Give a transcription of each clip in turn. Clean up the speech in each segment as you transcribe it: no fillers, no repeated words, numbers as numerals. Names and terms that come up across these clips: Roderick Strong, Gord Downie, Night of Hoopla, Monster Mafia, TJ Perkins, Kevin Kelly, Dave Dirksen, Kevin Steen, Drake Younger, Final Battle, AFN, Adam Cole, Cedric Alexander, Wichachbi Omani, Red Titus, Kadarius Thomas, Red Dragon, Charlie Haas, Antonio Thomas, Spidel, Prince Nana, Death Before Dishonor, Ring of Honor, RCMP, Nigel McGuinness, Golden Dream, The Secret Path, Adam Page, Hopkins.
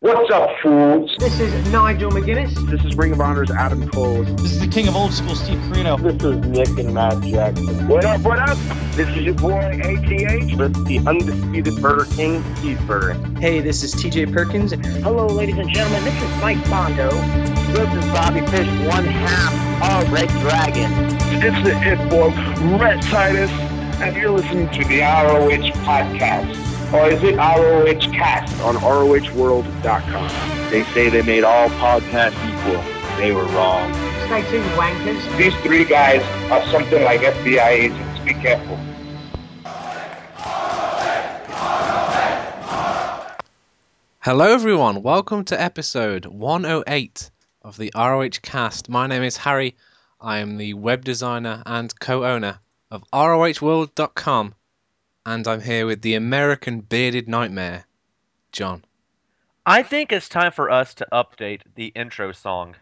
What's up, fools? This is Nigel McGuinness. This is Ring of Honor's Adam Cole. This is the King of Old School, Steve Corino. This is Nick and Matt Jackson. What up, what up? This is your boy, ATH. This is the Undisputed Burger King, Cheeseburger. Hey, this is TJ Perkins. Hello, ladies and gentlemen. This is Mike Bondo. This is Bobby Fish, one half of Red Dragon. It's the It Boy, Red Titus, and you're listening to the ROH Podcast. Or is it ROH Cast on ROHWorld.com? They say they made all podcasts equal. They were wrong. Stay wankers. These three guys are something like FBI agents. Be careful. Hello, everyone. Welcome to episode 108 of the ROH Cast. My name is Harry. I am the web designer and co-owner of ROHWorld.com. And I'm here with the American Bearded Nightmare, John. I think it's time for us to update the intro song.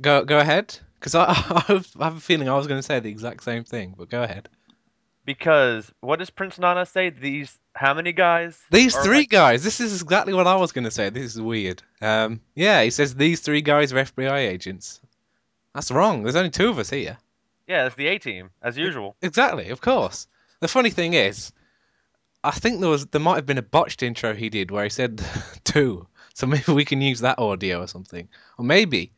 Go ahead, because I have a feeling I was going to say the exact same thing, but go ahead. Because what does Prince Nana say? These how many guys? These three guys. This is exactly what I was going to say. This is weird. Yeah, he says these three guys are FBI agents. That's wrong. There's only two of us here. Yeah, it's the A team as usual. Exactly, of course. The funny thing is, I think there might have been a botched intro he did where he said two. So maybe we can use that audio or something. Or maybe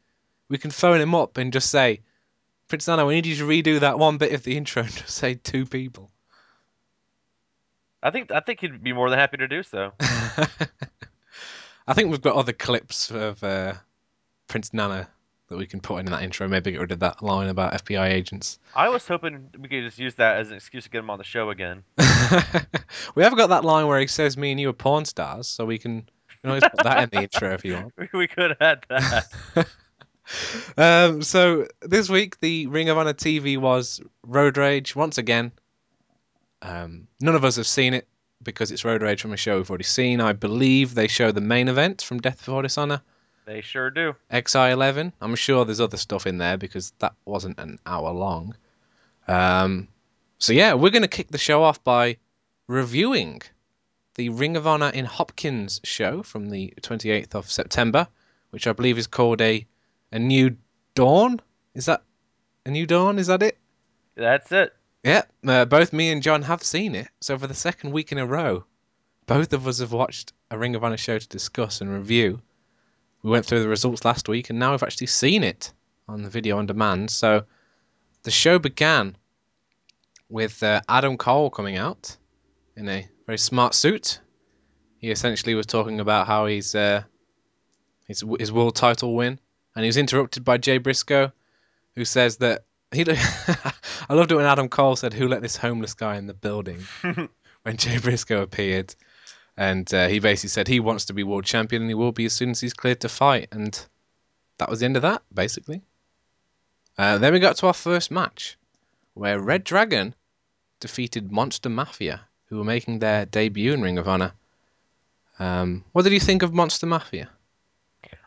we can phone him up and just say, Prince Nana, we need you to redo that one bit of the intro and just say two people. I think he'd be more than happy to do so. I think we've got other clips of Prince Nana that we can put in that intro, maybe get rid of that line about FBI agents. I was hoping we could just use that as an excuse to get him on the show again. We have got that line where he says, me and you are porn stars, so we can always put that in the intro if you want. We could add that. So this week, the Ring of Honor TV was Road Rage once again. None of us have seen it because it's Road Rage from a show we've already seen. I believe they show the main event from Death Before Dishonor. They sure do. XI11. I'm sure there's other stuff in there because that wasn't an hour long. So yeah, we're going to kick the show off by reviewing the Ring of Honor in Hopkins show from the 28th of September, which I believe is called a New Dawn. Is that a New Dawn? Is that it? That's it. Yeah. Both me and John have seen it. So for the second week in a row, both of us have watched a Ring of Honor show to discuss and review. We went through the results last week, and now we've actually seen it on the video on demand. So the show began with Adam Cole coming out in a very smart suit. He essentially was talking about how his world title win, and he was interrupted by Jay Briscoe, who says that he. I loved it when Adam Cole said, "Who let this homeless guy in the building?" when Jay Briscoe appeared. And he basically said he wants to be world champion and he will be as soon as he's cleared to fight. And that was the end of that, basically. Then we got to our first match, where Red Dragon defeated Monster Mafia, who were making their debut in Ring of Honor. What did you think of Monster Mafia?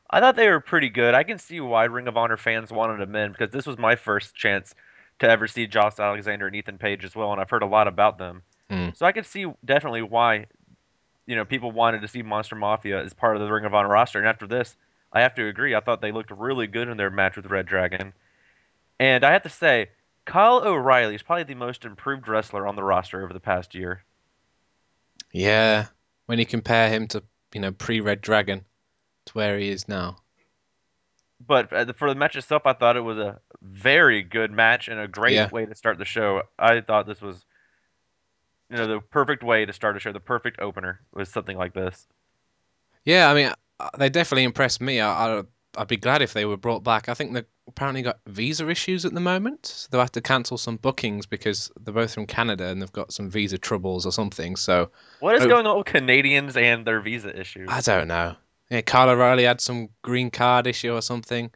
I thought they were pretty good. I can see why Ring of Honor fans wanted them in, because this was my first chance to ever see Josh Alexander and Ethan Page as well, and I've heard a lot about them. Mm. So I could see definitely why... You know, people wanted to see Monster Mafia as part of the Ring of Honor roster. And after this, I have to agree. I thought they looked really good in their match with Red Dragon. And I have to say, Kyle O'Reilly is probably the most improved wrestler on the roster over the past year. Yeah. When you compare him to, you know, pre-Red Dragon to where he is now. But for the match itself, I thought it was a very good match and a great way to start the show. I thought this was... You know, the perfect way to start a show, the perfect opener was something like this. Yeah, I mean, they definitely impressed me. I'd be glad if they were brought back. I think they've apparently got visa issues at the moment, so they'll have to cancel some bookings because they're both from Canada and they've got some visa troubles or something. So what is going on with Canadians and their visa issues? I don't know. Yeah, Kyle O'Reilly had some green card issue or something.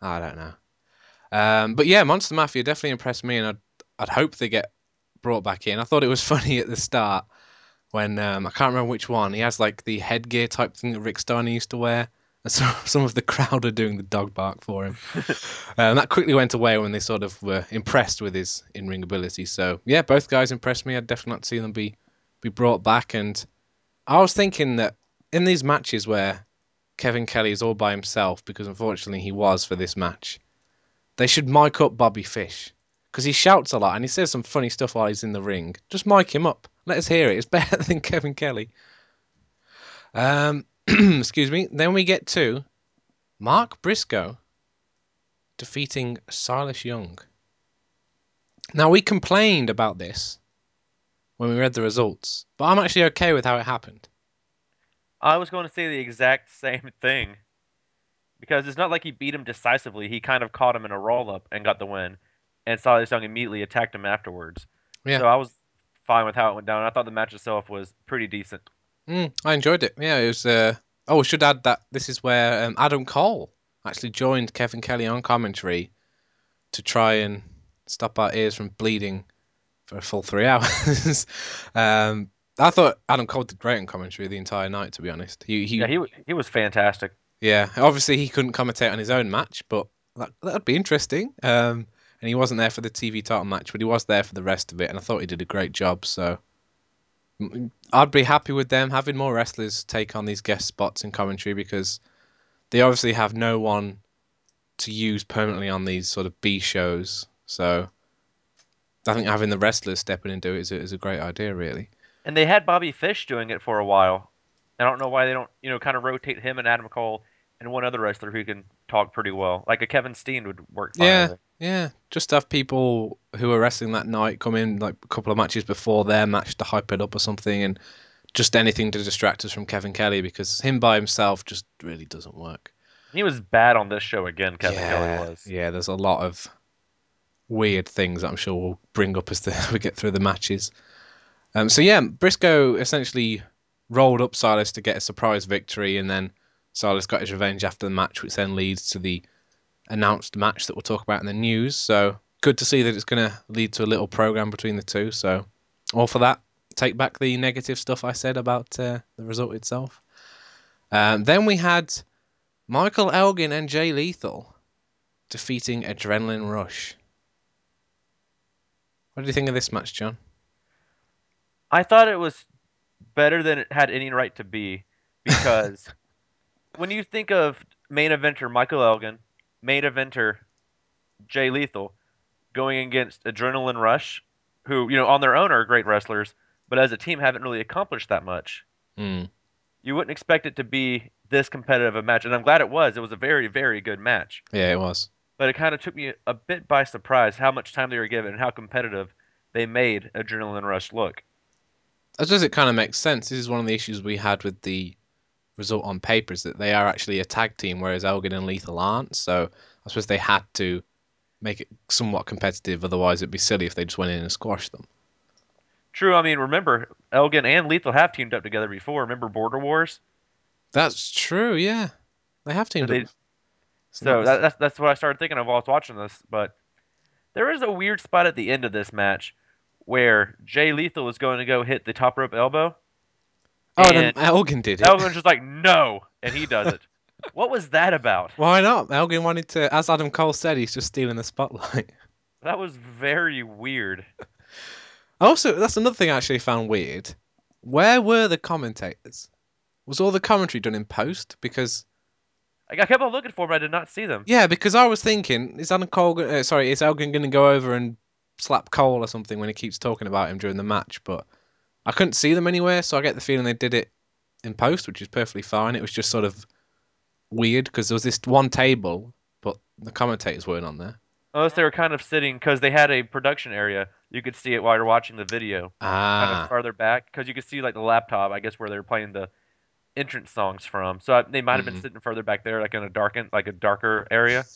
I don't know. But yeah, Monster Mafia definitely impressed me, and I'd hope they get brought back in. I thought it was funny at the start when I can't remember which one. He has like the headgear type thing that Rick Steiner used to wear, and so some of the crowd are doing the dog bark for him. That quickly went away when they sort of were impressed with his in-ring ability. So yeah, both guys impressed me. I'd definitely like to see them be brought back. And I was thinking that in these matches where Kevin Kelly is all by himself, because unfortunately he was for this match, they should mic up Bobby Fish, because he shouts a lot and he says some funny stuff while he's in the ring. Just mic him up. Let us hear it. It's better than Kevin Kelly. Excuse me. Then we get to Mark Briscoe defeating Silas Young. Now, we complained about this when we read the results, but I'm actually okay with how it happened. I was going to say the exact same thing, because it's not like he beat him decisively. He kind of caught him in a roll-up and got the win, and Silas Young immediately attacked him afterwards. Yeah. So I was fine with how it went down. I thought the match itself was pretty decent. I enjoyed it. Yeah, it was. Oh, I should add that this is where Adam Cole actually joined Kevin Kelly on commentary to try and stop our ears from bleeding for a full 3 hours. I thought Adam Cole did great on commentary the entire night, to be honest. He was fantastic. Yeah, obviously he couldn't commentate on his own match, but that'd be interesting. And he wasn't there for the TV title match, but he was there for the rest of it, and I thought he did a great job, so I'd be happy with them having more wrestlers take on these guest spots in commentary, because they obviously have no one to use permanently on these sort of B shows. So I think having the wrestlers step in and do it is a great idea, really. And they had Bobby Fish doing it for a while. I don't know why they don't, kind of rotate him and Adam Cole and one other wrestler who can talk pretty well. Like a Kevin Steen would work fine. Yeah. Just have people who are wrestling that night come in like a couple of matches before their match to hype it up or something, and just anything to distract us from Kevin Kelly, because him by himself just really doesn't work. He was bad on this show again, Kevin Kelly was. Yeah, there's a lot of weird things that I'm sure we'll bring up as we get through the matches. So yeah, Briscoe essentially rolled up Silas to get a surprise victory, and then Silas got his revenge after the match, which then leads to the announced match that we'll talk about in the news. So good to see that it's going to lead to a little program between the two. So all for that. Take back the negative stuff I said about the result itself. Then we had Michael Elgin and Jay Lethal defeating Adrenaline Rush. What do you think of this match, John? I thought it was better than it had any right to be, because when you think of main eventer Michael Elgin, main eventer Jay Lethal, going against Adrenaline Rush, who, on their own are great wrestlers, but as a team haven't really accomplished that much. You wouldn't expect it to be this competitive a match, and I'm glad it was. It was a very, very good match. Yeah, it was. But it kind of took me a bit by surprise how much time they were given and how competitive they made Adrenaline Rush look. I suppose it kind of makes sense. This is one of the issues we had with the result on paper, is that they are actually a tag team, whereas Elgin and Lethal aren't. So I suppose they had to make it somewhat competitive. Otherwise, it'd be silly if they just went in and squashed them. True. I mean, remember, Elgin and Lethal have teamed up together before. Remember Border Wars? That's true, yeah. They have teamed up. So that's what I started thinking of while I was watching this. But there is a weird spot at the end of this match where Jay Lethal is going to go hit the top rope elbow. Oh, and Elgin did it. Elgin's just like, no, and he does it. What was that about? Why not? Elgin wanted to, as Adam Cole said, he's just stealing the spotlight. That was very weird. Also, that's another thing I actually found weird. Where were the commentators? Was all the commentary done in post? Because I kept on looking for them, but I did not see them. Yeah, because I was thinking, is Elgin going to go over and slap Cole or something when he keeps talking about him during the match? But I couldn't see them anywhere, so I get the feeling they did it in post, which is perfectly fine. It was just sort of weird, because there was this one table, but the commentators weren't on there. Unless they were kind of sitting, because they had a production area. You could see it while you're watching the video. Kind of farther back, because you could see like the laptop, I guess, where they were playing the entrance songs from. So they might have been sitting further back there, like in a darker area.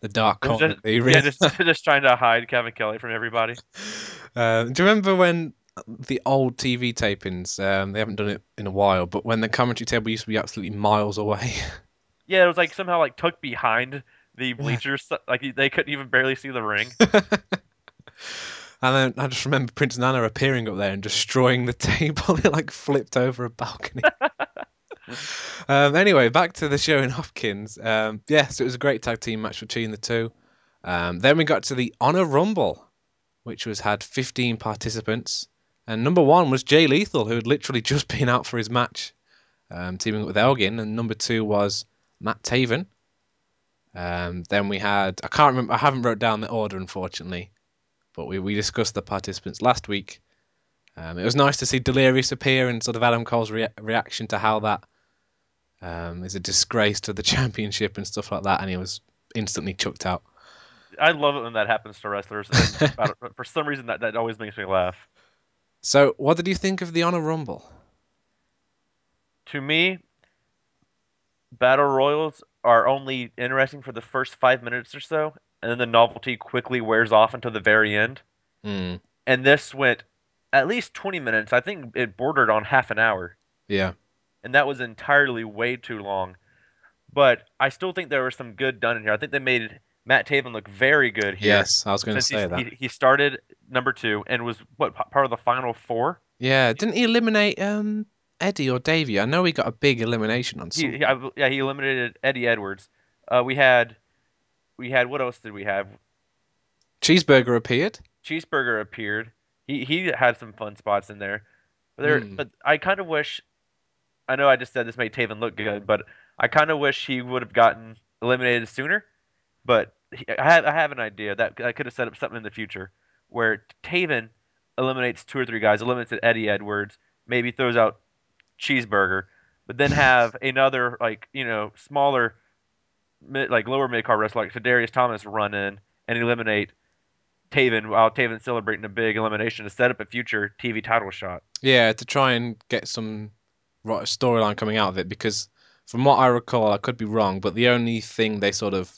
The dark corner. Yeah, just trying to hide Kevin Kelly from everybody. Do you remember when the old TV tapings, they haven't done it in a while, but when the commentary table used to be absolutely miles away? Yeah, it was like somehow like tucked behind the bleachers. Yeah. Like they couldn't even barely see the ring. And then I just remember Prince Nana appearing up there and destroying the table. It like flipped over a balcony. Anyway, back to the show in Hopkins. So it was a great tag team match between the two. Then we got to the Honor Rumble, which had 15 participants. And number 1 was Jay Lethal, who had literally just been out for his match. teaming up with Elgin, and number two was Matt Taven. Then we had, I can't remember, I haven't wrote down the order, unfortunately, but we discussed the participants last week. It was nice to see Delirious appear and sort of Adam Cole's reaction to how that is a disgrace to the championship and stuff like that, and he was instantly chucked out. I love it when that happens to wrestlers. And for some reason, that always makes me laugh. So, what did you think of the Honor Rumble? To me, Battle Royals are only interesting for the first 5 minutes or so, and then the novelty quickly wears off until the very end. Mm. And this went at least 20 minutes. I think it bordered on half an hour. Yeah. And that was entirely way too long. But I still think there was some good done in here. I think they made Matt Taven looked very good here. Yes, I was going to say that. He started number two and was, what, part of the final four? Yeah, didn't he eliminate Eddie or Davey? I know he got a big elimination on some. Yeah, he eliminated Eddie Edwards. We had what else did we have? Cheeseburger appeared. He had some fun spots in there. But, but I kind of wish, I know I just said this made Taven look good, but I kind of wish he would have gotten eliminated sooner. But I have an idea that I could have set up something in the future where Taven eliminates two or three guys, eliminates Eddie Edwards, maybe throws out Cheeseburger, but then have another, like, you know, smaller, like lower mid-card wrestler like Kadarius Thomas run in and eliminate Taven while Taven's celebrating a big elimination to set up a future TV title shot. Yeah, to try and get some storyline coming out of it, because from what I recall, I could be wrong, but the only thing they sort of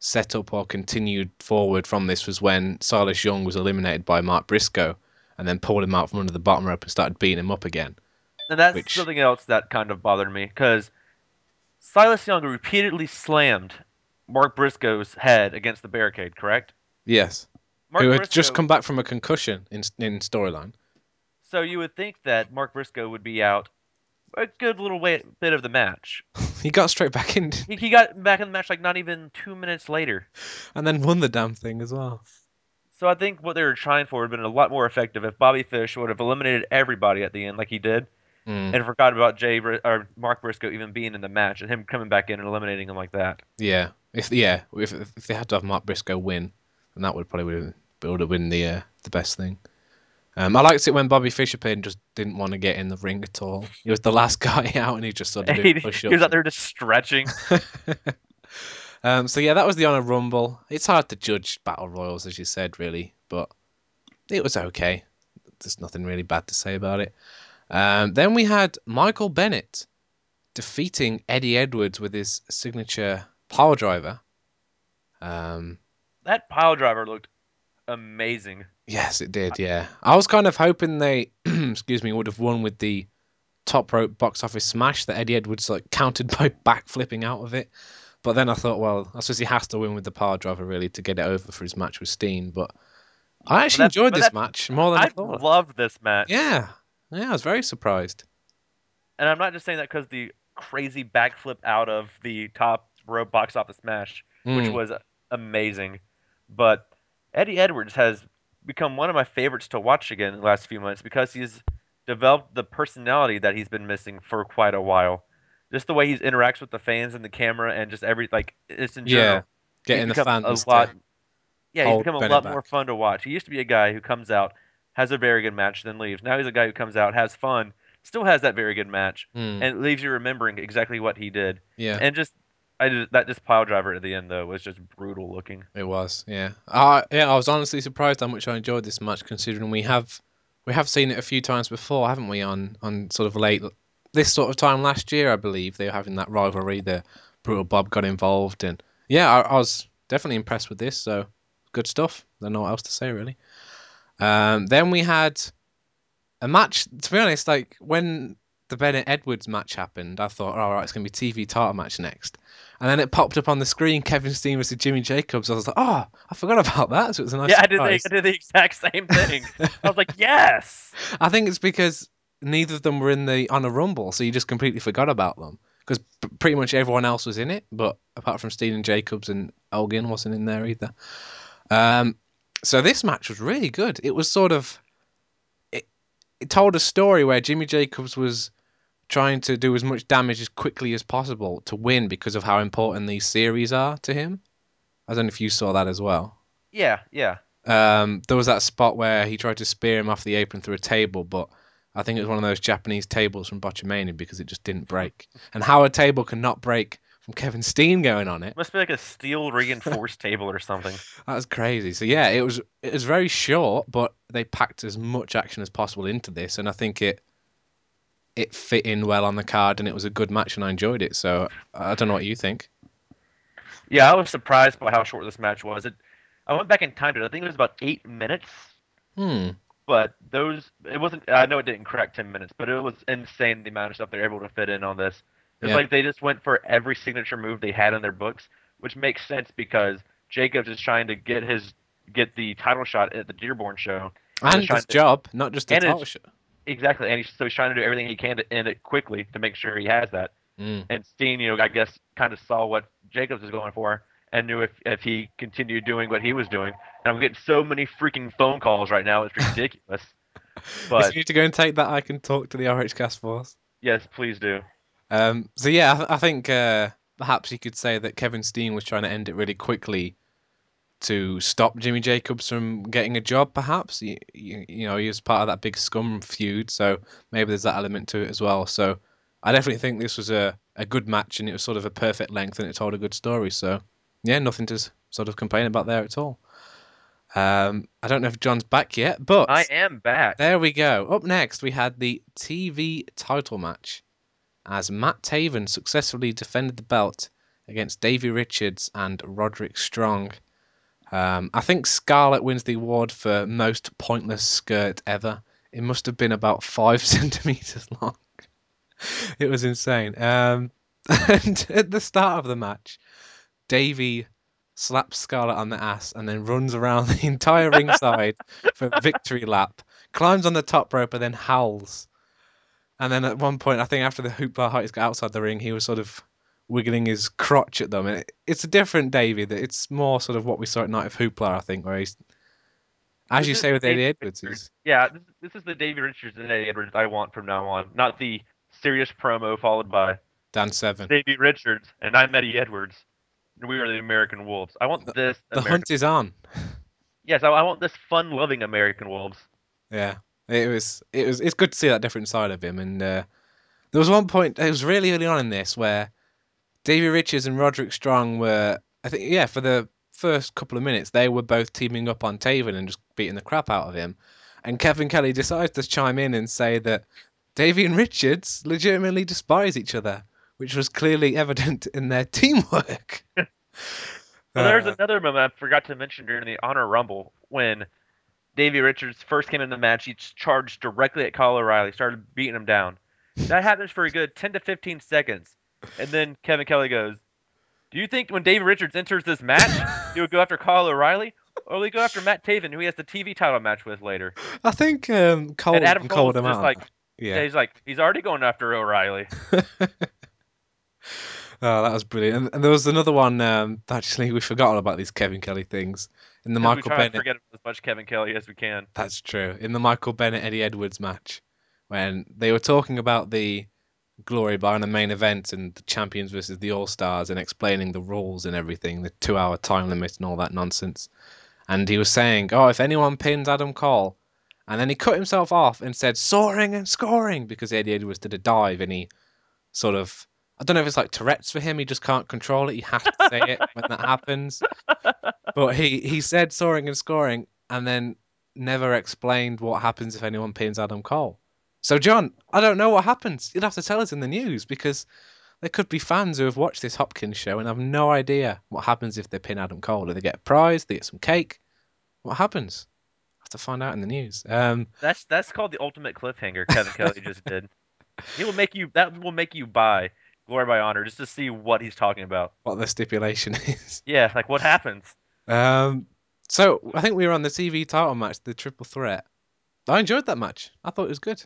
set up or continued forward from this was when Silas Young was eliminated by Mark Briscoe and then pulled him out from under the bottom rope and started beating him up again. And that's something else that kind of bothered me, because Silas Young repeatedly slammed Mark Briscoe's head against the barricade, correct? Yes. Who had just come back from a concussion in storyline. So you would think that Mark Briscoe would be out a good little bit of the match. He got straight back in. He got back in the match like not even 2 minutes later. And then won the damn thing as well. So I think what they were trying for would have been a lot more effective if Bobby Fish would have eliminated everybody at the end like he did. Mm. And forgot about Mark Briscoe even being in the match and him coming back in and eliminating him like that. Yeah. If they had to have Mark Briscoe win, then that would probably would have been the best thing. I liked it when Bobby Fish appeared and just didn't want to get in the ring at all. He was the last guy out and he just sort of did push up. He was out there just stretching. So, yeah, that was the Honor Rumble. It's hard to judge Battle Royals, as you said, really, but it was okay. There's nothing really bad to say about it. Then we had Michael Bennett defeating Eddie Edwards with his signature pile driver. That pile driver looked amazing. Yes, it did, yeah. I was kind of hoping they would have won with the top rope box office smash that Eddie Edwards like countered by backflipping out of it. But then I thought, well, I suppose he has to win with the power driver really to get it over for his match with Steen. But I actually enjoyed this match more than I thought. I loved this match. Yeah. Yeah, I was very surprised. And I'm not just saying that because the crazy backflip out of the top rope box office smash, which was amazing. But Eddie Edwards has become one of my favorites to watch again in the last few months because he's developed the personality that he's been missing for quite a while. Just the way he interacts with the fans and the camera and just every it's in general. Yeah, getting the fans a lot. Yeah, he's become a lot more fun to watch. He used to be a guy who comes out, has a very good match, then leaves. Now he's a guy who comes out, has fun, still has that very good match, and leaves you remembering exactly what he did. Yeah, and just. That pile driver at the end though was just brutal looking. It was, yeah. I was honestly surprised how much I enjoyed this match, considering we have seen it a few times before, haven't we? On sort of late this sort of time last year, I believe they were having that rivalry. The Brutal Bob got involved, and yeah, I was definitely impressed with this. So good stuff. I don't know what else to say really. Then we had a match. To be honest, like when the Bennett Edwards match happened, I thought, all right, it's going to be TV title match next. And then it popped up on the screen, Kevin Steen versus Jimmy Jacobs. I was like, oh, I forgot about that. So it was a nice surprise. I did the exact same thing. I was like, yes! I think it's because neither of them were in the Honor Rumble, so you just completely forgot about them. Because pretty much everyone else was in it, but apart from Steen and Jacobs, and Elgin wasn't in there either. So this match was really good. It was sort of... It told a story where Jimmy Jacobs was trying to do as much damage as quickly as possible to win because of how important these series are to him. I don't know if you saw that as well. Yeah, yeah. There was that spot where he tried to spear him off the apron through a table, but I think it was one of those Japanese tables from Botchamania because it just didn't break. And how a table cannot break from Kevin Steen going on it. Must be like a steel reinforced table or something. That was crazy. So yeah, it was very short, but they packed as much action as possible into this, and I think it fit in well on the card, and it was a good match, and I enjoyed it. So I don't know what you think. Yeah, I was surprised by how short this match was. I went back and timed it. I think it was about 8 minutes. But it wasn't. I know it didn't crack 10 minutes, but it was insane the amount of stuff they're able to fit in on this. It's like they just went for every signature move they had in their books, which makes sense because Jacobs is trying to get the title shot at the Dearborn show, and his job, not just the title shot. Exactly, and so he's trying to do everything he can to end it quickly to make sure he has that. And Steen, I guess, kind of saw what Jacobs was going for and knew if he continued doing what he was doing. And I'm getting so many freaking phone calls right now; it's ridiculous. But if you need to go and take that, I can talk to the RH Cast Force. Yes, please do. So yeah, I think perhaps you could say that Kevin Steen was trying to end it really quickly to stop Jimmy Jacobs from getting a job, perhaps. He was part of that big Scum feud, so maybe there's that element to it as well. So I definitely think this was a good match, and it was sort of a perfect length, and it told a good story. So, yeah, nothing to sort of complain about there at all. I don't know if John's back yet, but... I am back. There we go. Up next, we had the TV title match, as Matt Taven successfully defended the belt against Davey Richards and Roderick Strong. I think Scarlett wins the award for most pointless skirt ever. It must have been about 5 centimeters long. It was insane. And at the start of the match, Davey slaps Scarlett on the ass and then runs around the entire ringside for a victory lap, climbs on the top rope and then howls. And then at one point, I think after the hoop bar heights got outside the ring, he was sort of wiggling his crotch at them. It's a different Davey. It's more sort of what we saw at Night of Hoopla, I think, where he's, as you say, with Eddie Edwards. Yeah, this is the Davey Richards and Eddie Edwards I want from now on. Not the serious promo followed by Dan Seven. Davey Richards, and I'm Eddie Edwards, and we are the American Wolves. I want this. The hunt is on. Yes, I want this fun-loving American Wolves. Yeah, it was. It's good to see that different side of him. And there was one point, it was really early on in this, where Davey Richards and Roderick Strong were, I think, yeah, for the first couple of minutes, they were both teaming up on Taven and just beating the crap out of him. And Kevin Kelly decides to chime in and say that Davey and Richards legitimately despise each other, which was clearly evident in their teamwork. Well, there's another moment I forgot to mention during the Honor Rumble when Davey Richards first came in the match. He charged directly at Kyle O'Reilly, started beating him down. That happens for a good 10 to 15 seconds. And then Kevin Kelly goes, "Do you think when Davey Richards enters this match, he would go after Kyle O'Reilly, or will he go after Matt Taven, who he has the TV title match with later?" I think Cole and Adam called him out. Like, yeah, he's like, he's already going after O'Reilly. Oh, that was brilliant. And there was another one. Actually, we forgot all about these Kevin Kelly things in the Michael Bennett. We try to forget as much Kevin Kelly as we can. That's true. In the Michael Bennett Eddie Edwards match, when they were talking about the Glory by Honor main event and the champions versus the all-stars and explaining the rules and everything, the 2-hour time limit and all that nonsense, and he was saying, oh, if anyone pins Adam Cole, and then he cut himself off and said soaring and scoring because Eddie Edwards did a dive and he sort of, I don't know if it's like Tourette's for him, he just can't control it, he has to say it when that happens, but he said soaring and scoring and then never explained what happens if anyone pins Adam Cole. So, John, I don't know what happens. You'll have to tell us in the news, because there could be fans who have watched this Hopkins show and have no idea what happens if they pin Adam Cole. Do they get a prize? Do they get some cake? What happens? I'll have to find out in the news. That's called the ultimate cliffhanger Kevin Kelly just did. That will make you buy Glory by Honor just to see what he's talking about. What the stipulation is. Yeah, like what happens. So, I think we were on the TV title match, the Triple Threat. I enjoyed that match. I thought it was good.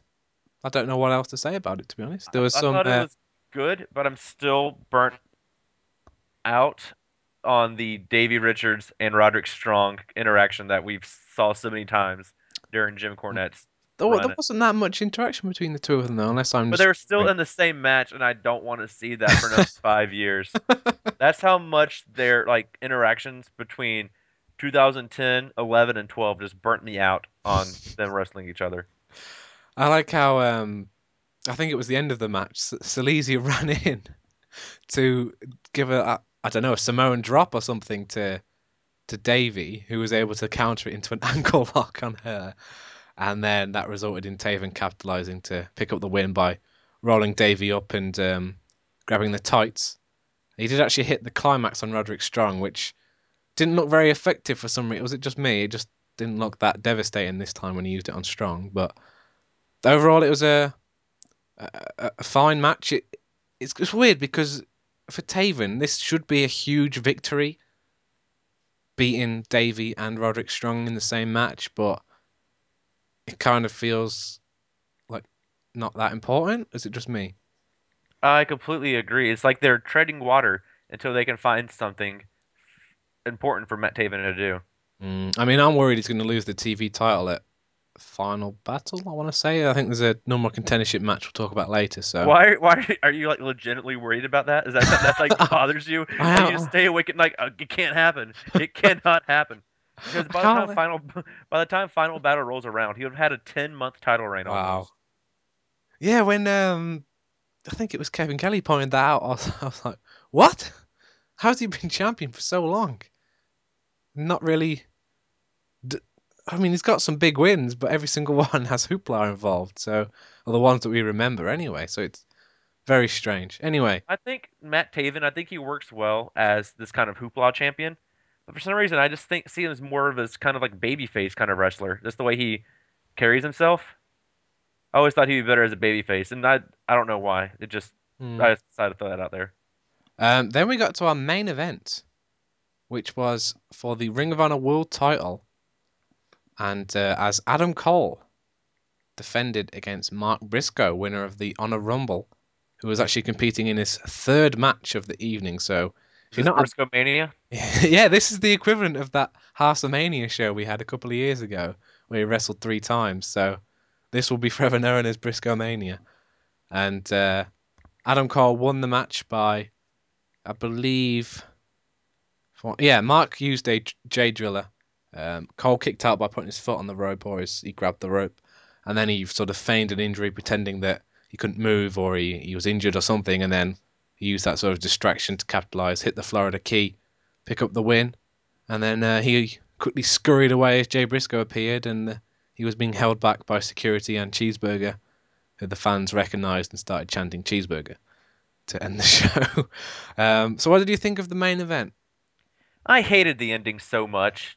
I don't know what else to say about it, to be honest. I thought it was good, but I'm still burnt out on the Davey Richards and Roderick Strong interaction that we've saw so many times during Jim Cornette's Oh, there wasn't that much interaction between the two of them, though, unless I'm. But they were still in the same match, and I don't want to see that for another 5 years. That's how much their interactions between 2010, 11, and 12 just burnt me out on them wrestling each other. I like how I think it was the end of the match. Silesia ran in to give I don't know, a Samoan drop or something to Davey, who was able to counter it into an ankle lock on her. And then that resulted in Taven capitalizing to pick up the win by rolling Davey up and grabbing the tights. He did actually hit the climax on Roderick Strong, which didn't look very effective for some reason. Was it just me? It just didn't look that devastating this time when he used it on Strong. But overall, it was a fine match. It's weird because for Taven, this should be a huge victory, beating Davey and Roderick Strong in the same match, but it kind of feels like not that important. Is it just me? I completely agree. It's like they're treading water until they can find something important for Matt Taven to do. I mean, I'm worried he's going to lose the TV title at Final Battle, I want to say. I think there's a no more contendership match we'll talk about later. So why are you legitimately worried about that? Is that bothers you? You stay awake at night. It can't happen. It cannot happen. Because by the time Final Battle rolls around, he would have had a 10-month title reign. Wow. Almost. Yeah, when I think it was Kevin Kelly pointed that out, I was like, "What? How's he been champion for so long?" Not really. I mean, he's got some big wins, but every single one has hoopla involved. So, or the ones that we remember anyway. So it's very strange. Anyway, I think Matt Taven, I think he works well as this kind of hoopla champion. But for some reason, I just see him as more of this kind of babyface kind of wrestler. That's the way he carries himself. I always thought he'd be better as a babyface, and I don't know why. I just decided to throw that out there. Then we got to our main event, which was for the Ring of Honor World Title, and as Adam Cole defended against Mark Briscoe, winner of the Honor Rumble, who was actually competing in his third match of the evening. So. Is this Briscoe Mania? Yeah, this is the equivalent of that Harsamania show we had a couple of years ago where he wrestled 3 times. So this will be forever known as Briscoe Mania. And Adam Cole won the match by, I believe... Mark used a J-driller. Cole kicked out by putting his foot on the rope, or he grabbed the rope. And then he sort of feigned an injury, pretending that he couldn't move or he was injured or something. And then... use that sort of distraction to capitalize, hit the Florida Key, pick up the win, and then he quickly scurried away as Jay Briscoe appeared, and he was being held back by security and Cheeseburger, who the fans recognized and started chanting Cheeseburger to end the show. So what did you think of the main event? I hated the ending so much,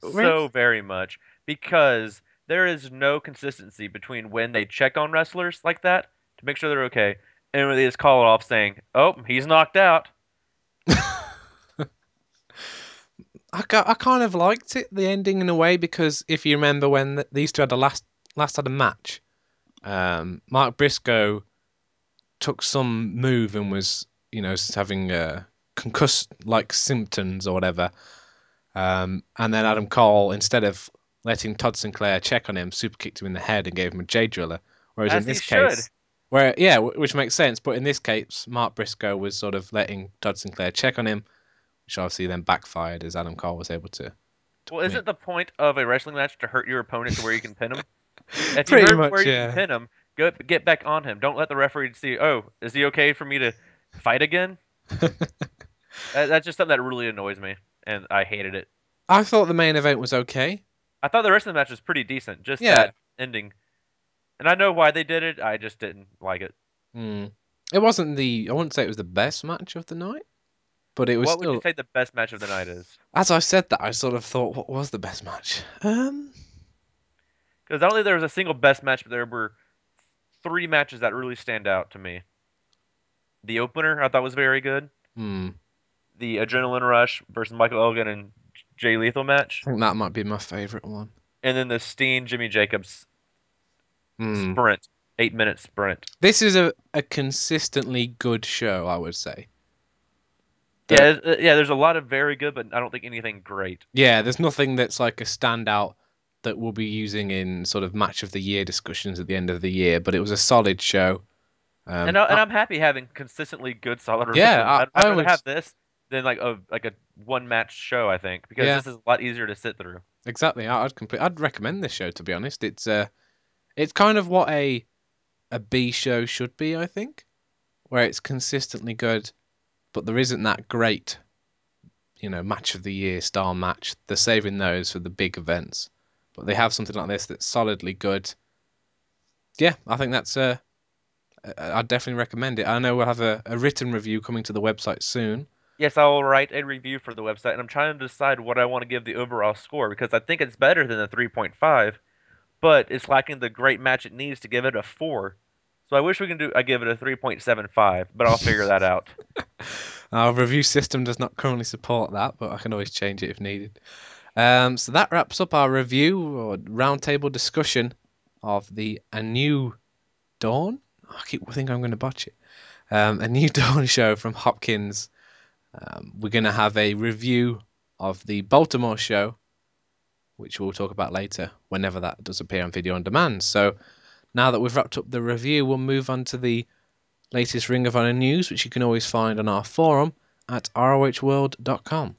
so very much, because there is no consistency between when they check on wrestlers like that to make sure they're okay, and they just call it off saying, "Oh, he's knocked out." I kind of liked it, the ending, in a way, because if you remember when these two had the last had a match, Mark Briscoe took some move and was, having concussed-like symptoms or whatever. And then Adam Cole, instead of letting Todd Sinclair check on him, superkicked him in the head and gave him a J-driller. Whereas in this case... which makes sense. But in this case, Mark Briscoe was sort of letting Todd Sinclair check on him, which obviously then backfired as Adam Cole was able to. Well, isn't the point of a wrestling match to hurt your opponent to where you can pin him? If you hurt where you can pin him, get back on him. Don't let the referee see, "Oh, is he okay for me to fight again?" That's just something that really annoys me, and I hated it. I thought the main event was okay. I thought the rest of the match was pretty decent. Just that ending. And I know why they did it. I just didn't like it. It wasn't I wouldn't say it was the best match of the night, but it was still... What would you say the best match of the night is? As I said that, I sort of thought, what was the best match? Because I don't think there was a single best match, but there were 3 matches that really stand out to me. The opener, I thought, was very good. The Adrenaline Rush versus Michael Elgin and Jay Lethal match. I think that might be my favorite one. And then the Steen, Jimmy Jacobs... sprint, 8-minute sprint. This is a consistently good show, I would say. There's a lot of very good, but I don't think anything great. Yeah, there's nothing that's like a standout that we'll be using in sort of match of the year discussions at the end of the year, but it was a solid show. And I'm happy having consistently good, solid reviews. Yeah, I'd rather have this than like a one-match show, I think, because this is a lot easier to sit through. Exactly. I'd recommend this show, to be honest. It's kind of what a B show should be, I think, where it's consistently good, but there isn't that great, match of the year style match. They're saving those for the big events, but they have something like this that's solidly good. Yeah, I think that's... I definitely recommend it. I know we'll have a written review coming to the website soon. Yes, I will write a review for the website, and I'm trying to decide what I want to give the overall score, because I think it's better than a 3.5, but it's lacking the great match it needs to give it a 4. So I wish I give it a 3.75, but I'll figure that out. Our review system does not currently support that, but I can always change it if needed. So that wraps up our review or roundtable discussion of the A New Dawn. I keep thinking I'm going to botch it. A New Dawn show from Hopkins. We're going to have a review of the Baltimore show, which we'll talk about later, whenever that does appear on Video On Demand. So now that we've wrapped up the review, we'll move on to the latest Ring of Honor news, which you can always find on our forum at ROHWorld.com.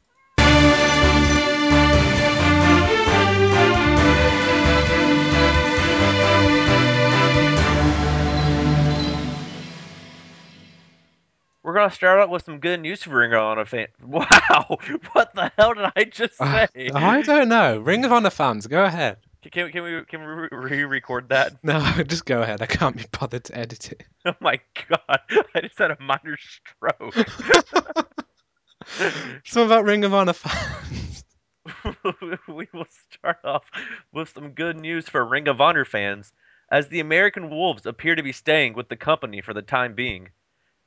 We're going to start out with some good news for Ring of Honor fans. Wow! What the hell did I just say? I don't know. Ring of Honor fans, go ahead. Can we re-record that? No, just go ahead. I can't be bothered to edit it. Oh my god. I just had a minor stroke. Something about Ring of Honor fans. We will start off with some good news for Ring of Honor fans, as the American Wolves appear to be staying with the company for the time being.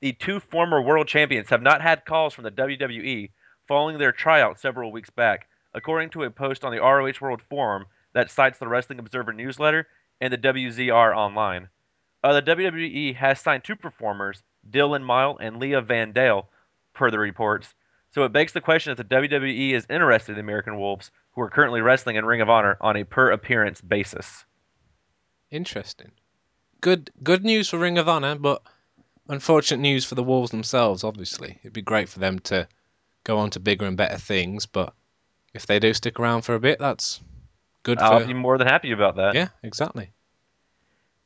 The two former world champions have not had calls from the WWE following their tryout several weeks back, according to a post on the ROH World forum that cites the Wrestling Observer newsletter and the WZR online. The WWE has signed two performers, Dylan Mile and Leah Van Dale, per the reports, so it begs the question if the WWE is interested in the American Wolves, who are currently wrestling in Ring of Honor on a per-appearance basis. Interesting. Good news for Ring of Honor, but... unfortunate news for the Wolves themselves, obviously. It'd be great for them to go on to bigger and better things, but if they do stick around for a bit, that's good for... I'll be more than happy about that. Yeah, exactly.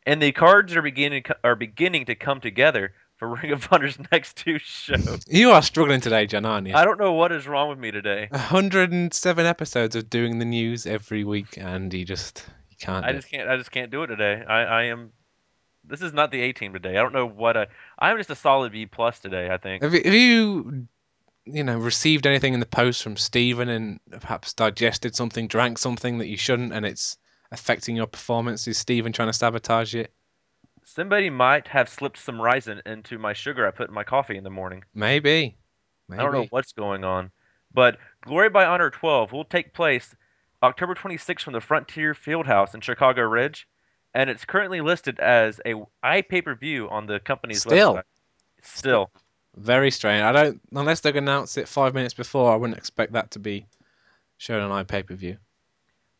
And the cards are beginning to come together for Ring of Honor's next two shows. You are struggling today, John, aren't you? I don't know what is wrong with me today. 107 episodes of doing the news every week, and you can't. I just can't do it today. I am... This is not the A-team today. I don't know what I'm just a solid B+ today, I think. Have you received anything in the post from Steven and perhaps digested something, drank something that you shouldn't, and it's affecting your performance? Is Steven trying to sabotage it? Somebody might have slipped some ricin into my sugar I put in my coffee in the morning. Maybe. I don't know what's going on. But Glory by Honor 12 will take place October 26th from the Frontier Fieldhouse in Chicago Ridge. And it's currently listed as a pay-per-view on the company's website. Still. Very strange. Unless they're going to announce it 5 minutes before, I wouldn't expect that to be shown on iPay-per-view.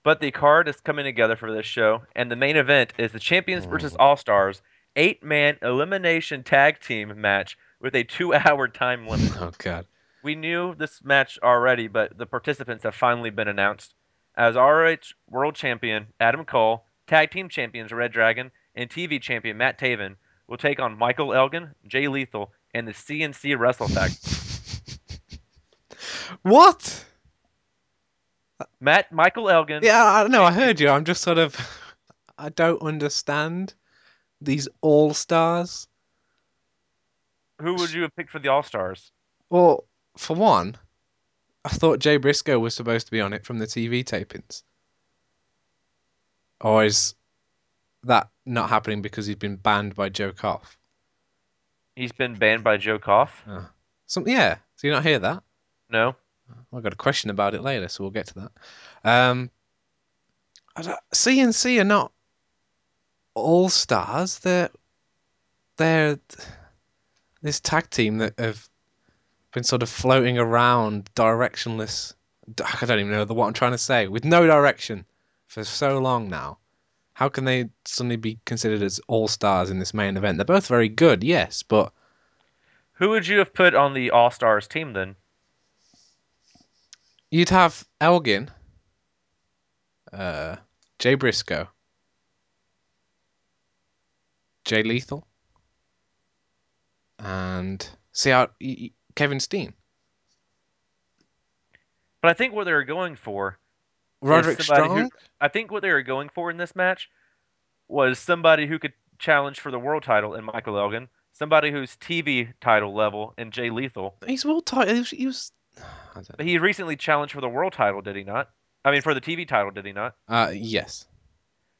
But the card is coming together for this show, and the main event is the Champions versus All-Stars 8-man elimination tag team match with a 2-hour time limit. Oh, God. We knew this match already, but the participants have finally been announced as ROH World Champion Adam Cole, Tag Team Champions Red Dragon, and TV Champion Matt Taven will take on Michael Elgin, Jay Lethal, and the CNC Wrestle Faction. What? Michael Elgin. Yeah, I know, I heard you. I'm just sort of... I don't understand these all-stars. Who would you have picked for the all-stars? Well, for one, I thought Jay Briscoe was supposed to be on it from the TV tapings. Or is that not happening because he's been banned by Joe Koff? He's been banned by Joe Koff? Oh. Yeah. So you not hear that? No. I've got a question about it later, so we'll get to that. CNC are not all stars. They're this tag team that have been sort of floating around directionless. I don't even know what I'm trying to say. With no direction. for so long now. How can they suddenly be considered as all-stars in this main event? They're both very good, yes, but... Who would you have put on the all-stars team, then? You'd have Elgin, Jay Briscoe, Jay Lethal, and Kevin Steen. But I think what they were going for... Roderick Strong? I think what they were going for in this match was somebody who could challenge for the world title in Michael Elgin, somebody who's TV title level in Jay Lethal. He's world title. He was... But he recently challenged for the world title, did he not? I mean, for the TV title, did he not? Yes.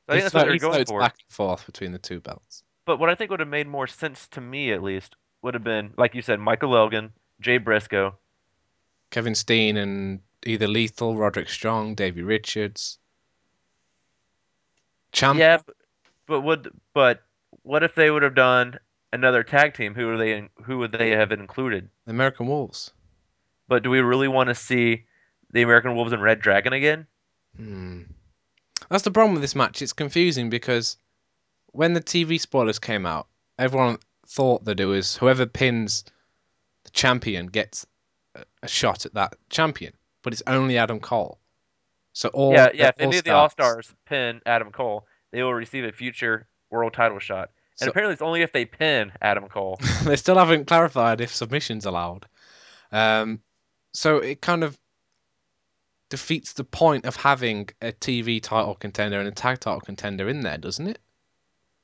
So I think that's what they're going for. Back and forth between the two belts. But what I think would have made more sense to me, at least, would have been, like you said, Michael Elgin, Jay Briscoe, Kevin Steen, and either Lethal, Roderick Strong, Davey Richards, Ciampa. Yeah, but what if they would have done another tag team? Who would they have included? The American Wolves. But do we really want to see the American Wolves and Red Dragon again? That's the problem with this match. It's confusing because when the TV spoilers came out, everyone thought that it was whoever pins the champion gets a shot at that champion. But it's only Adam Cole. So if any of the All-Stars pin Adam Cole, they will receive a future world title shot. And apparently it's only if they pin Adam Cole. They still haven't clarified if submission's allowed. So it kind of defeats the point of having a TV title contender and a tag title contender in there, doesn't it?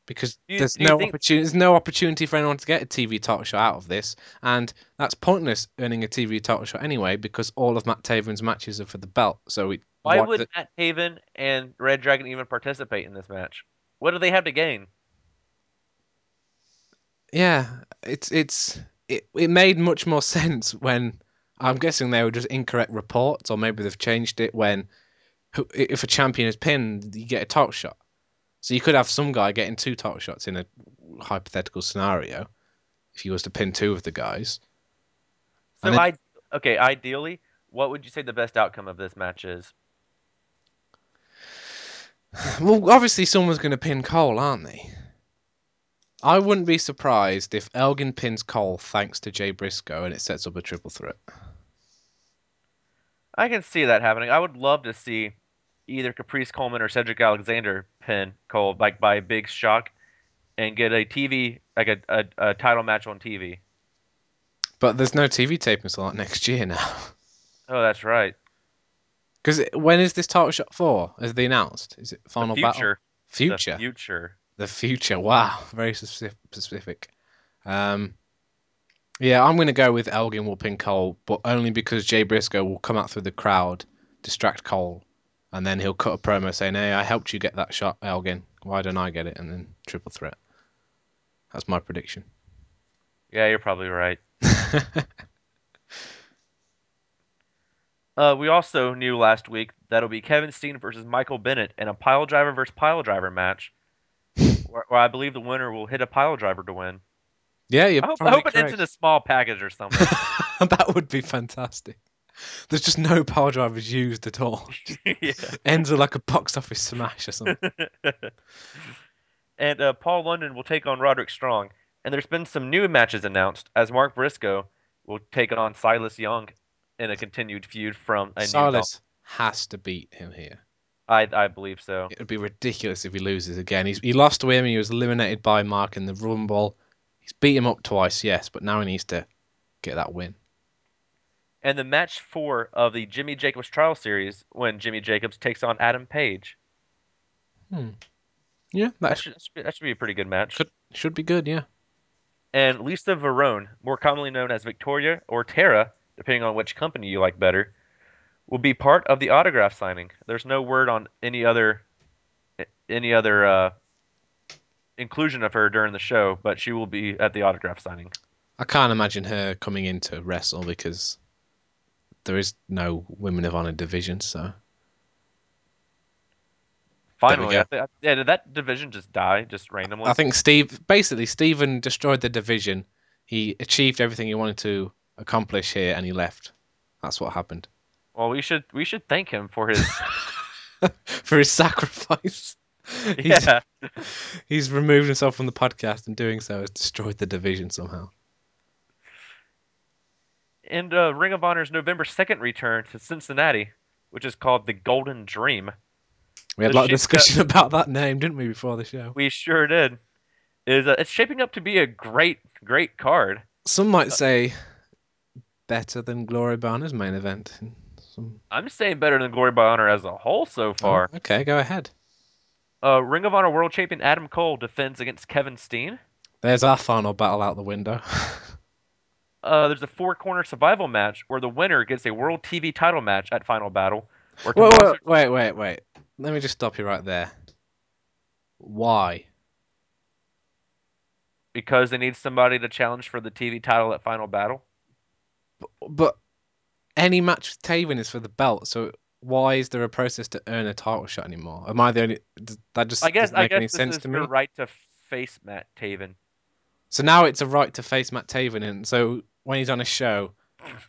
Because there's no opportunity for anyone to get a TV title shot out of this, and that's pointless earning a TV title shot anyway because all of Matt Taven's matches are for the belt. So why would Matt Taven and Red Dragon even participate in this match? What do they have to gain? Yeah, it made much more sense when I'm guessing they were just incorrect reports, or maybe they've changed it when if a champion is pinned, you get a title shot. So you could have some guy getting two title shots in a hypothetical scenario if he was to pin two of the guys. So ideally, what would you say the best outcome of this match is? Well, obviously someone's going to pin Cole, aren't they? I wouldn't be surprised if Elgin pins Cole thanks to Jay Briscoe and it sets up a triple threat. I can see that happening. I would love to see either Caprice Coleman or Cedric Alexander pin Cole by a big shock and get a TV, a title match on TV. But there's no TV taping until next year now. Oh, that's right. Because when is this title shot for? As they announced? Is it Final Battle? The future. Wow. Very specific. Yeah, I'm going to go with Elgin will pin Cole, but only because Jay Briscoe will come out through the crowd, distract Cole, and then he'll cut a promo saying, "Hey, I helped you get that shot, Elgin. Why don't I get it?" And then triple threat. That's my prediction. Yeah, you're probably right. We also knew last week that'll be Kevin Steen versus Michael Bennett in a pile driver versus pile driver match, where I believe the winner will hit a pile driver to win. Yeah, I hope it ends in a small package or something. That would be fantastic. There's just no power drivers used at all. Yeah. Ends are like a box office smash or something. And Paul London will take on Roderick Strong. And there's been some new matches announced as Mark Briscoe will take on Silas Young in a continued feud from a Silas has to beat him here. I believe so. It would be ridiculous if he loses again. He lost to him. He was eliminated by Mark in the Rumble. He's beat him up twice, yes, but now he needs to get that win. And the match 4 of the Jimmy Jacobs Trial Series when Jimmy Jacobs takes on Adam Page. Yeah, that should be a pretty good match. Should be good, yeah. And Lisa Verone, more commonly known as Victoria or Tara, depending on which company you like better, will be part of the autograph signing. There's no word on any other inclusion of her during the show, but she will be at the autograph signing. I can't imagine her coming in to wrestle because there is no Women of Honor division, so... Finally, did that division just die, just randomly? I think Steven destroyed the division. He achieved everything he wanted to accomplish here, and he left. That's what happened. Well, we should thank him for his for his sacrifice. He's removed himself from the podcast, and doing so has destroyed the division somehow. And Ring of Honor's November 2nd return to Cincinnati, which is called the Golden Dream. We had a lot of discussion about that name, didn't we, before the show? We sure did. It's shaping up to be a great, great card. Some might say better than Glory by Honor's main event. I'm saying better than Glory by Honor as a whole so far. Oh, okay, go ahead. Ring of Honor World Champion Adam Cole defends against Kevin Steen. There's our final battle out the window. There's a four-corner survival match where the winner gets a world TV title match at Final Battle. Wait. Let me just stop you right there. Why? Because they need somebody to challenge for the TV title at Final Battle. But any match with Taven is for the belt, so why is there a process to earn a title shot anymore? Am I the only... That just doesn't make any sense to me. I guess this is your right to face Matt Taven. So now it's a right to face Matt Taven, and so when he's on a show,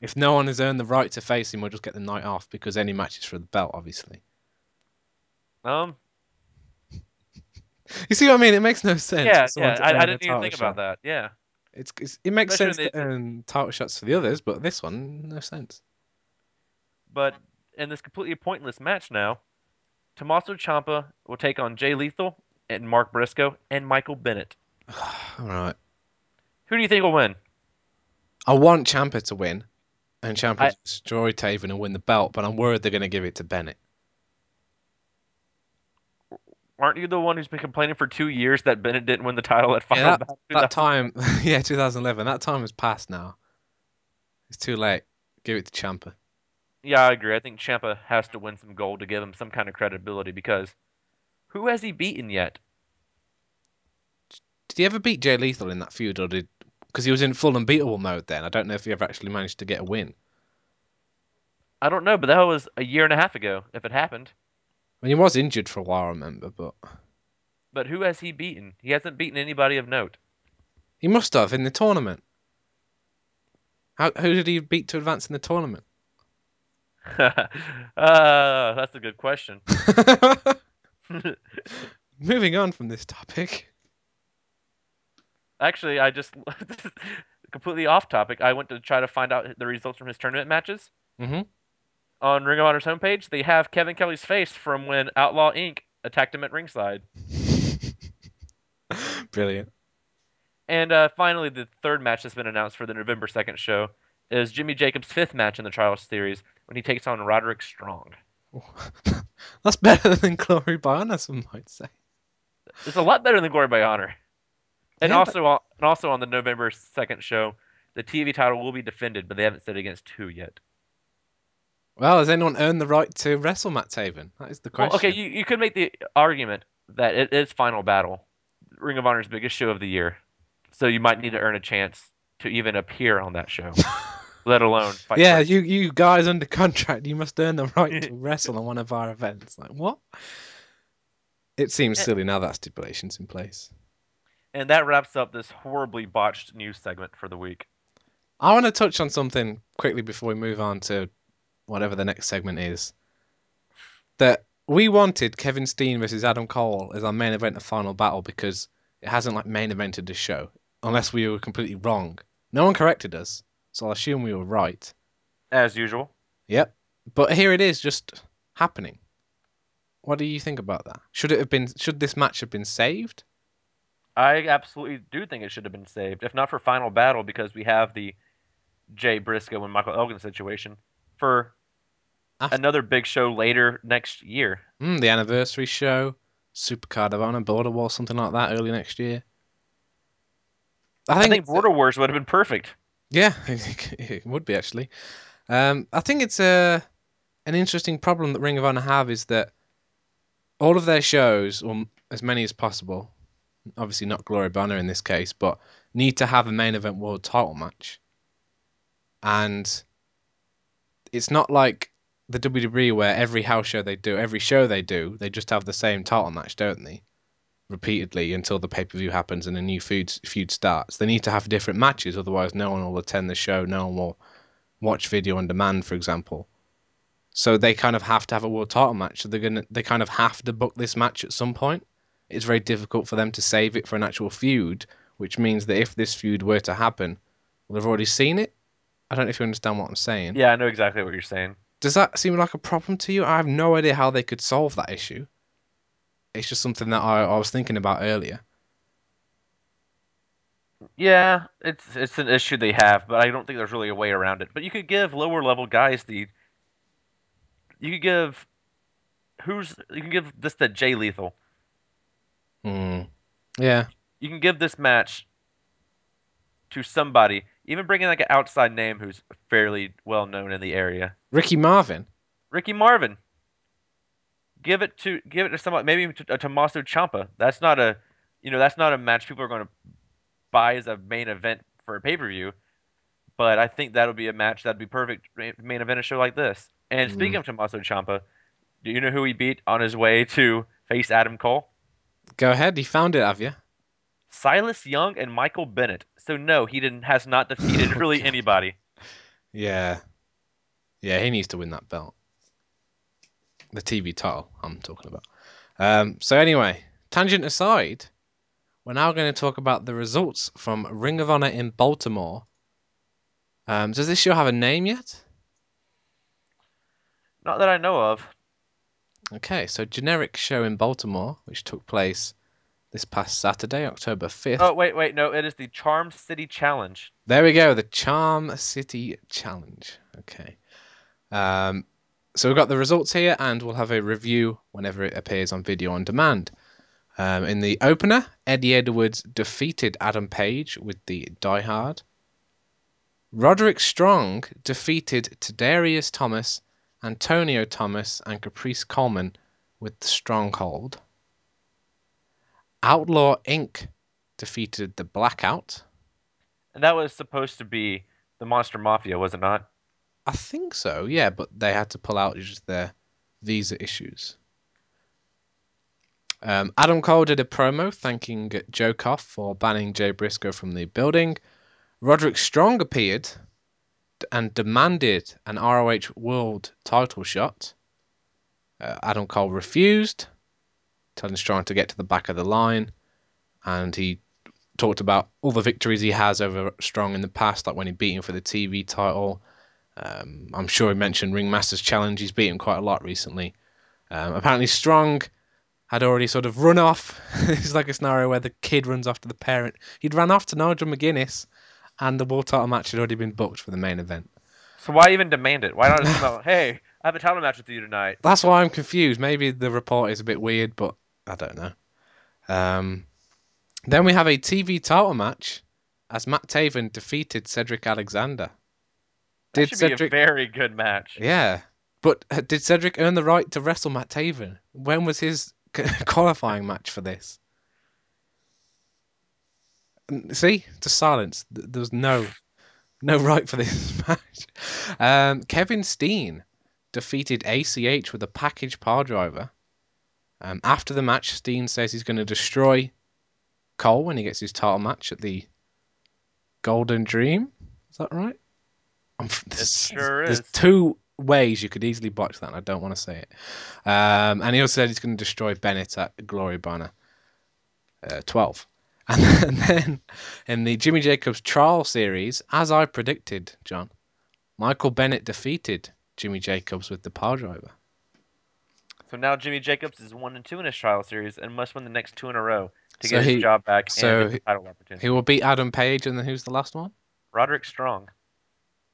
if no one has earned the right to face him, we'll just get the night off, because any match is for the belt, obviously. You see what I mean? It makes no sense. Yeah, I didn't even think about that. Yeah. It makes sense to earn title shots for the others, but this one, no sense. But in this completely pointless match now, Tommaso Ciampa will take on Jay Lethal and Mark Briscoe and Michael Bennett. All right. Who do you think will win? I want Ciampa to win, and Ciampa to destroy Taven and win the belt, but I'm worried they're going to give it to Bennett. Aren't you the one who's been complaining for 2 years that Bennett didn't win the title at Final Battle? That time, 2011. That time has passed now. It's too late. Give it to Ciampa. Yeah, I agree. I think Ciampa has to win some gold to give him some kind of credibility, because who has he beaten yet? Did he ever beat Jay Lethal in that feud, or did... Because he was in full unbeatable mode then. I don't know if he ever actually managed to get a win. I don't know, but that was a year and a half ago, if it happened. I mean, he was injured for a while, I remember, but... But who has he beaten? He hasn't beaten anybody of note. He must have, in the tournament. Who did he beat to advance in the tournament? That's a good question. Moving on from this topic. Actually, I just... completely off topic. I went to try to find out the results from his tournament matches. Mm-hmm. On Ring of Honor's homepage, they have Kevin Kelly's face from when Outlaw Inc. attacked him at ringside. Brilliant. And finally, the third match that's been announced for the November 2nd show is Jimmy Jacobs' fifth match in the Trials Series when he takes on Roderick Strong. That's better than Glory by Honor, some might say. It's a lot better than Glory by Honor. And, also on the November 2nd show, the TV title will be defended, but they haven't said against who yet. Well, has anyone earned the right to wrestle Matt Taven? That is the question. Well, okay, you could make the argument that it is Final Battle, Ring of Honor's biggest show of the year. So you might need to earn a chance to even appear on that show, let alone fight. Yeah, you guys under contract, you must earn the right to wrestle on one of our events. Like, what? It seems silly now that stipulation's in place. And that wraps up this horribly botched news segment for the week. I want to touch on something quickly before we move on to whatever the next segment is, that we wanted Kevin Steen versus Adam Cole as our main event of Final Battle because it hasn't main evented the show, unless we were completely wrong. No one corrected us, so I'll assume we were right. As usual. Yep. But here it is, just happening. What do you think about that? Should this match have been saved? I absolutely do think it should have been saved, if not for Final Battle, because we have the Jay Briscoe and Michael Elgin situation, for another big show later next year. The anniversary show, Supercard of Honor, Border Wars, something like that early next year. I think Border Wars would have been perfect. Yeah, it would be, actually. I think it's an interesting problem that Ring of Honor have, is that all of their shows, or as many as possible, obviously not Glory by Honor in this case, but need to have a main event world title match. And it's not like the WWE where every house show they do, they just have the same title match, don't they? Repeatedly until the pay-per-view happens and a new feud starts. They need to have different matches, otherwise no one will attend the show, no one will watch video on demand, for example. So they kind of have to have a world title match. So they kind of have to book this match at some point. It's very difficult for them to save it for an actual feud, which means that if this feud were to happen, well, they've already seen it. I don't know if you understand what I'm saying. Yeah, I know exactly what you're saying. Does that seem like a problem to you? I have no idea how they could solve that issue. It's just something that I was thinking about earlier. Yeah, it's an issue they have, but I don't think there's really a way around it. But you could give lower level guys the... You could give... You can give this to Jay Lethal. Yeah. You can give this match to somebody, even bringing like an outside name who's fairly well known in the area. Ricky Marvin. Give it to someone, maybe to Tommaso Ciampa. That's not a match people are going to buy as a main event for a pay-per-view, but I think that'll be a match that'd be perfect main event a show like this. And speaking of Tommaso Ciampa, do you know who he beat on his way to face Adam Cole? Go ahead, you found it, have you? Silas Young and Michael Bennett. So no, has not defeated really anybody. Yeah, he needs to win that belt. The TV title I'm talking about. So anyway, tangent aside, we're now going to talk about the results from Ring of Honor in Baltimore. Does this show have a name yet? Not that I know of. Okay, so generic show in Baltimore, which took place this past Saturday, October 5th. Oh, wait, no, it is the Charm City Challenge. There we go, the Charm City Challenge. Okay. So we've got the results here, and we'll have a review whenever it appears on video on demand. In the opener, Eddie Edwards defeated Adam Page with the Die Hard. Roderick Strong defeated Tadarius Thomas, Antonio Thomas, and Caprice Coleman with the Stronghold. Outlaw Inc. defeated the Blackout. And that was supposed to be the Monster Mafia, was it not? I think so, yeah, but they had to pull out just their visa issues. Adam Cole did a promo thanking Joe Koff for banning Jay Briscoe from the building. Roderick Strong appeared and demanded an ROH World title shot. Adam Cole refused, telling Strong to get to the back of the line, and he talked about all the victories he has over Strong in the past, like when he beat him for the TV title. I'm sure he mentioned Ringmaster's Challenge. He's beat him quite a lot recently. Apparently Strong had already sort of run off. It's like a scenario where the kid runs off to the parent. He'd run off to Nigel McGuinness, and the world title match had already been booked for the main event. So why even demand it? Why not just go, hey, I have a title match with you tonight? That's why I'm confused. Maybe the report is a bit weird, but I don't know. Then we have a TV title match as Matt Taven defeated Cedric Alexander. That should be a very good match. Yeah. But did Cedric earn the right to wrestle Matt Taven? When was his qualifying match for this? See? Just silence. There's no right for this match. Kevin Steen defeated ACH with a package power driver. After the match, Steen says he's going to destroy Cole when he gets his title match at the Golden Dream. Is that right? There's two ways you could easily botch that, and I don't want to say it. And he also said he's going to destroy Bennett at Glory by Honor 12. And then in the Jimmy Jacobs trial series, as I predicted, John, Michael Bennett defeated Jimmy Jacobs with the power driver. So now Jimmy Jacobs is 1-2 in his trial series and must win the next two in a row to get his job back and the title opportunity. He will beat Adam Page, and then who's the last one? Roderick Strong.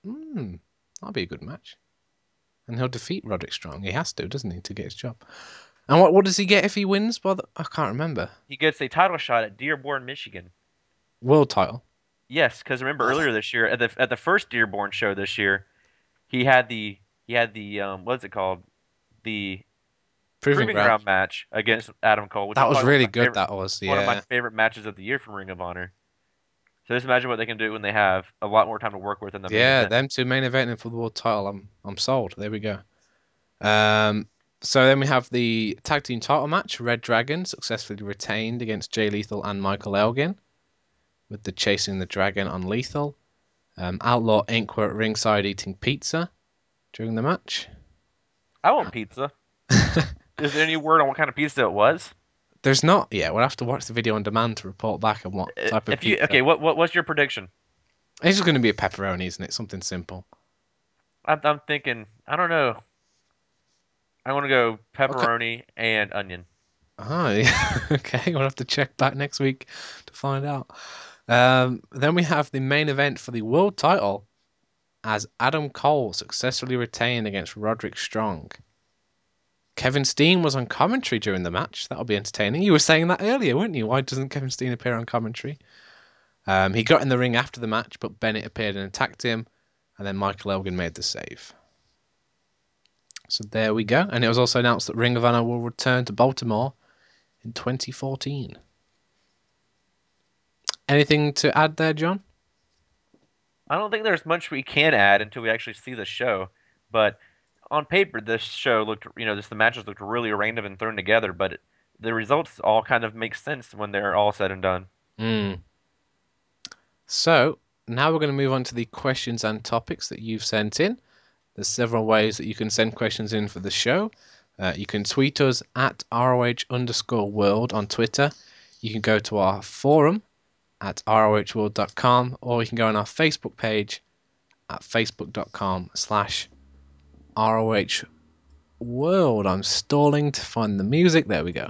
That'll be a good match. And he'll defeat Roderick Strong. He has to, doesn't he, to get his job. And what does he get if he wins? I can't remember. He gets a title shot at Dearborn, Michigan. World title? Yes, because remember earlier this year, at the first Dearborn show this year, he had the what's it called? The Proving Ground match against Adam Cole. Which that was really good, favorite, that was, yeah. One of my favorite matches of the year from Ring of Honor. So just imagine what they can do when they have a lot more time to work with in the main event. Them two main eventing for the world title, I'm sold. There we go. So then we have the tag team title match. Red Dragon successfully retained against Jay Lethal and Michael Elgin with the Chasing the Dragon on Lethal. Outlaw Inc. were at ringside eating pizza during the match. I want pizza. Is there any word on what kind of pizza it was? There's not yet. We'll have to watch the video on demand to report back on what type of pizza. Okay, what's your prediction? It's just going to be a pepperoni, isn't it? Something simple. I'm thinking, I don't know. I want to go pepperoni and onion. Oh, yeah. Okay. We'll have to check back next week to find out. Then we have the main event for the world title as Adam Cole successfully retained against Roderick Strong. Kevin Steen was on commentary during the match. That'll be entertaining. You were saying that earlier, weren't you? Why doesn't Kevin Steen appear on commentary? He got in the ring after the match, but Bennett appeared and attacked him, and then Michael Elgin made the save. So there we go. And it was also announced that Ring of Honor will return to Baltimore in 2014. Anything to add there, John? I don't think there's much we can add until we actually see the show. But on paper, this show looked, the matches looked really random and thrown together. But the results all kind of make sense when they're all said and done. So now we're going to move on to the questions and topics that you've sent in. There's several ways that you can send questions in for the show. You can tweet us at ROH_world on Twitter. You can go to our forum at ROHWorld.com, or you can go on our Facebook page at facebook.com/ROHWorld. I'm stalling to find the music. There we go.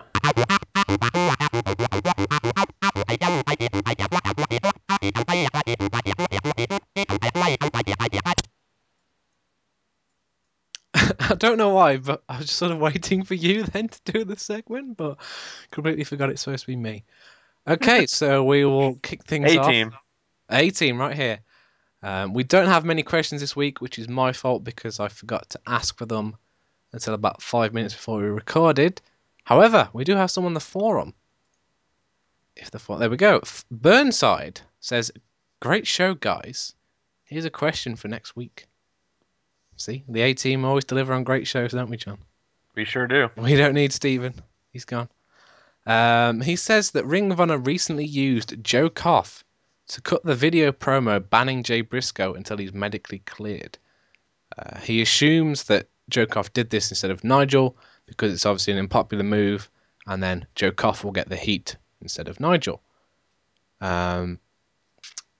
I don't know why, but I was just sort of waiting for you then to do the segment, but completely forgot it's supposed to be me. Okay, so we will kick things off. A-team right here. We don't have many questions this week, which is my fault because I forgot to ask for them until about 5 minutes before we recorded. However, we do have some on the forum. There we go. Burnside says, "Great show, guys. Here's a question for next week." See, the A-team always deliver on great shows, don't we, John? We sure do. We don't need Stephen. He's gone. He says that Ring of Honor recently used Joe Koff to cut the video promo banning Jay Briscoe until he's medically cleared. He assumes that Joe Koff did this instead of Nigel because it's obviously an unpopular move, and then Joe Koff will get the heat instead of Nigel. And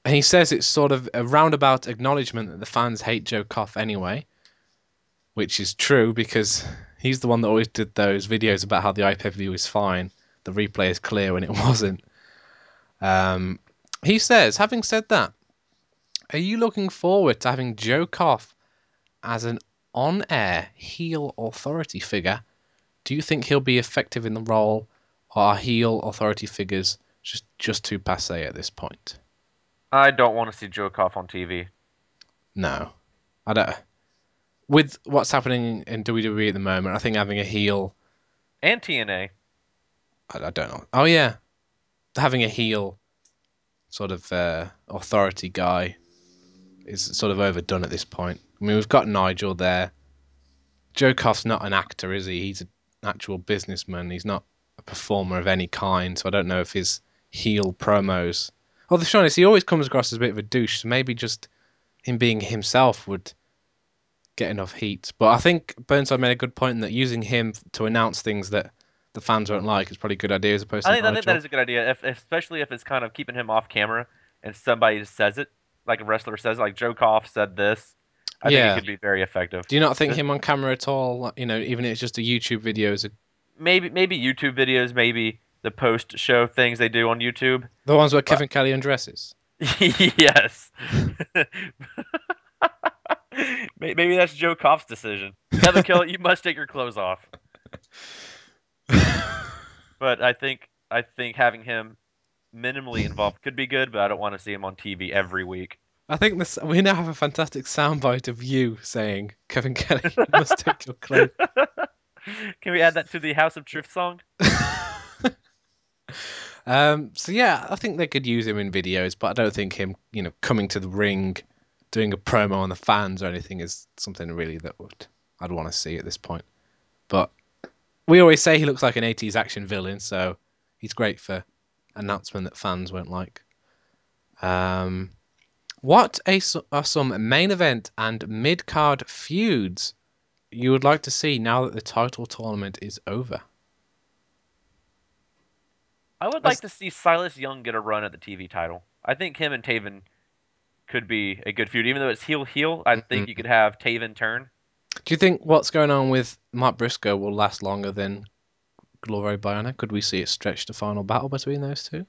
he says it's sort of a roundabout acknowledgement that the fans hate Joe Koff anyway, which is true because he's the one that always did those videos about how the IPV is fine. The replay is clear when it wasn't. He says, having said that, are you looking forward to having Joe Koff as an on-air heel authority figure? Do you think he'll be effective in the role, or are heel authority figures just too passé at this point? I don't want to see Joe Koff on TV. No. I don't. With what's happening in WWE at the moment, I think having a heel... And TNA. I don't know. Oh, yeah. Having a heel sort of authority guy is sort of overdone at this point. I mean, we've got Nigel there. Joe Koff's not an actor, is he? He's an actual businessman. He's not a performer of any kind, so I don't know if his heel promos... Well, the shyness, he always comes across as a bit of a douche, so maybe just him being himself would get enough heat. But I think Burnside made a good point in that using him to announce things that the fans won't like is probably a good idea as opposed to... I think that is a good idea, especially if it's kind of keeping him off camera and somebody just says it, like a wrestler says it, like Joe Koff said this. I think it could be very effective. Do you not think him on camera at all, even if it's just a YouTube video? Maybe YouTube videos, maybe... The post-show things they do on YouTube. The ones where Kevin Kelly undresses. Yes. Maybe that's Joe Koff's decision. Kevin Kelly, you must take your clothes off. But I think having him minimally involved could be good, but I don't want to see him on TV every week. I think we now have a fantastic soundbite of you saying, "Kevin Kelly, you must take your clothes." Can we add that to the House of Truth song? I think they could use him in videos, but I don't think him, coming to the ring, doing a promo on the fans or anything is something really that I'd want to see at this point. But we always say he looks like an 80s action villain, so he's great for announcement that fans won't like. What are some main event and mid-card feuds you would like to see now that the title tournament is over? I would like to see Silas Young get a run at the TV title. I think him and Taven could be a good feud. Even though it's heel-heel, I think you could have Taven turn. Do you think what's going on with Mark Briscoe will last longer than Glory by Honor? Could we see it stretch to Final Battle between those two?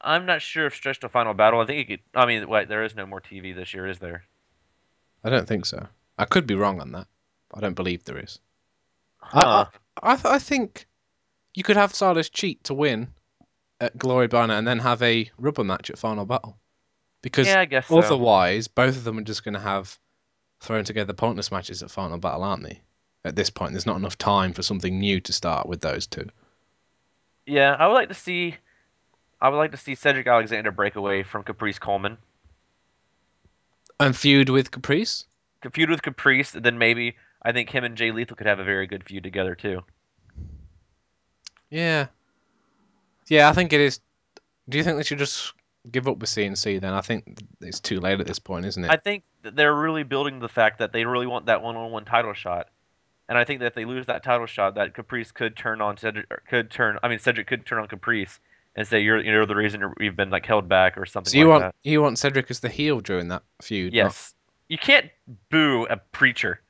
I'm not sure if stretch to Final Battle. I think it could. I mean, wait, there is no more TV this year, is there? I don't think so. I could be wrong on that. I don't believe there is. I think you could have Silas cheat to win at Glory by Honor and then have a rubber match at Final Battle. Because yeah, I guess otherwise, both of them are just going to have thrown together pointless matches at Final Battle, aren't they? At this point, there's not enough time for something new to start with those two. Yeah, I would like to see Cedric Alexander break away from Caprice Coleman. And feud with Caprice? Feud with Caprice, then maybe I think him and Jay Lethal could have a very good feud together too. Yeah. Yeah, I think it is. Do you think they should just give up with C&C then? I think it's too late at this point, isn't it? I think they're really building the fact that they really want that one-on-one title shot. And I think that if they lose that title shot, that Caprice could turn on Cedric, Cedric could turn on Caprice and say you're the reason you've been like held back or something. So you want Cedric as the heel during that feud? Yes. Not... You can't boo a preacher.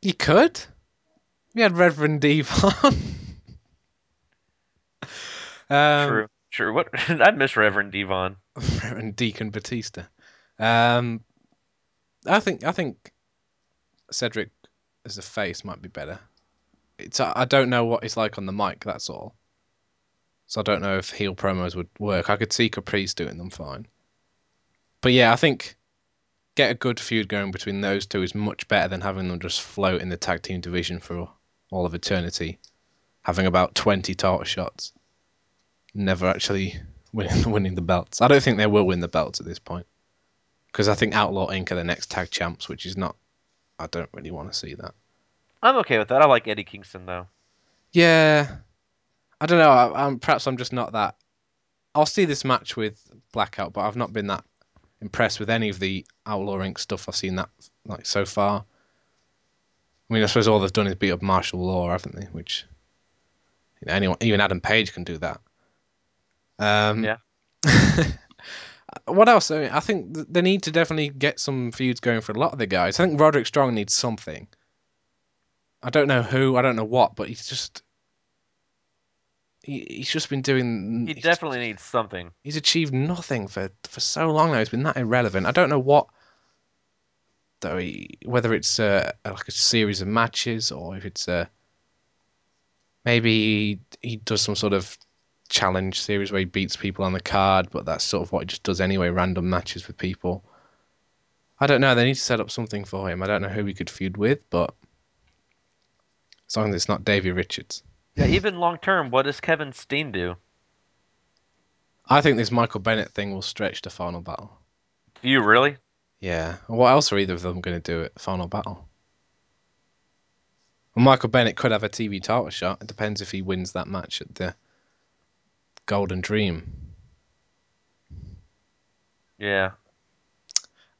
You could. We had Reverend Devon. True. What? I miss Reverend Devon. Reverend Deacon Batista. I think Cedric as a face might be better. I don't know what it's like on the mic. That's all. So I don't know if heel promos would work. I could see Caprice doing them fine. But yeah, I think get a good feud going between those two is much better than having them just float in the tag team division for all of eternity, having about 20 title shots, never actually winning the belts. I don't think they will win the belts at this point because I think Outlaw Inc. are the next tag champs, which is not... I don't really want to see that. I'm okay with that. I like Eddie Kingston, though. Yeah... I don't know, perhaps I'm just not that... I'll see this match with Blackout, but I've not been that impressed with any of the Outlaw Inc. stuff I've seen that like so far. I mean, I suppose all they've done is beat up martial law, haven't they? Which, you know, anyone, even Adam Page can do that. Yeah. What else? I mean, I think they need to definitely get some feuds going for a lot of the guys. I think Roderick Strong needs something. I don't know who, I don't know what, but he's just... He's just been doing... He definitely needs something. He's achieved nothing for so long now. He's been that irrelevant. I don't know what... though. Whether it's like a series of matches or if it's... maybe he does some sort of challenge series where he beats people on the card, but that's sort of what he just does anyway, random matches with people. I don't know. They need to set up something for him. I don't know who he could feud with, but... as long as it's not Davey Richards. Yeah, even long-term, what does Kevin Steen do? I think this Michael Bennett thing will stretch to Final Battle. Do you really? Yeah. What else are either of them going to do at Final Battle? Well, Michael Bennett could have a TV title shot. It depends if he wins that match at the Golden Dream. Yeah.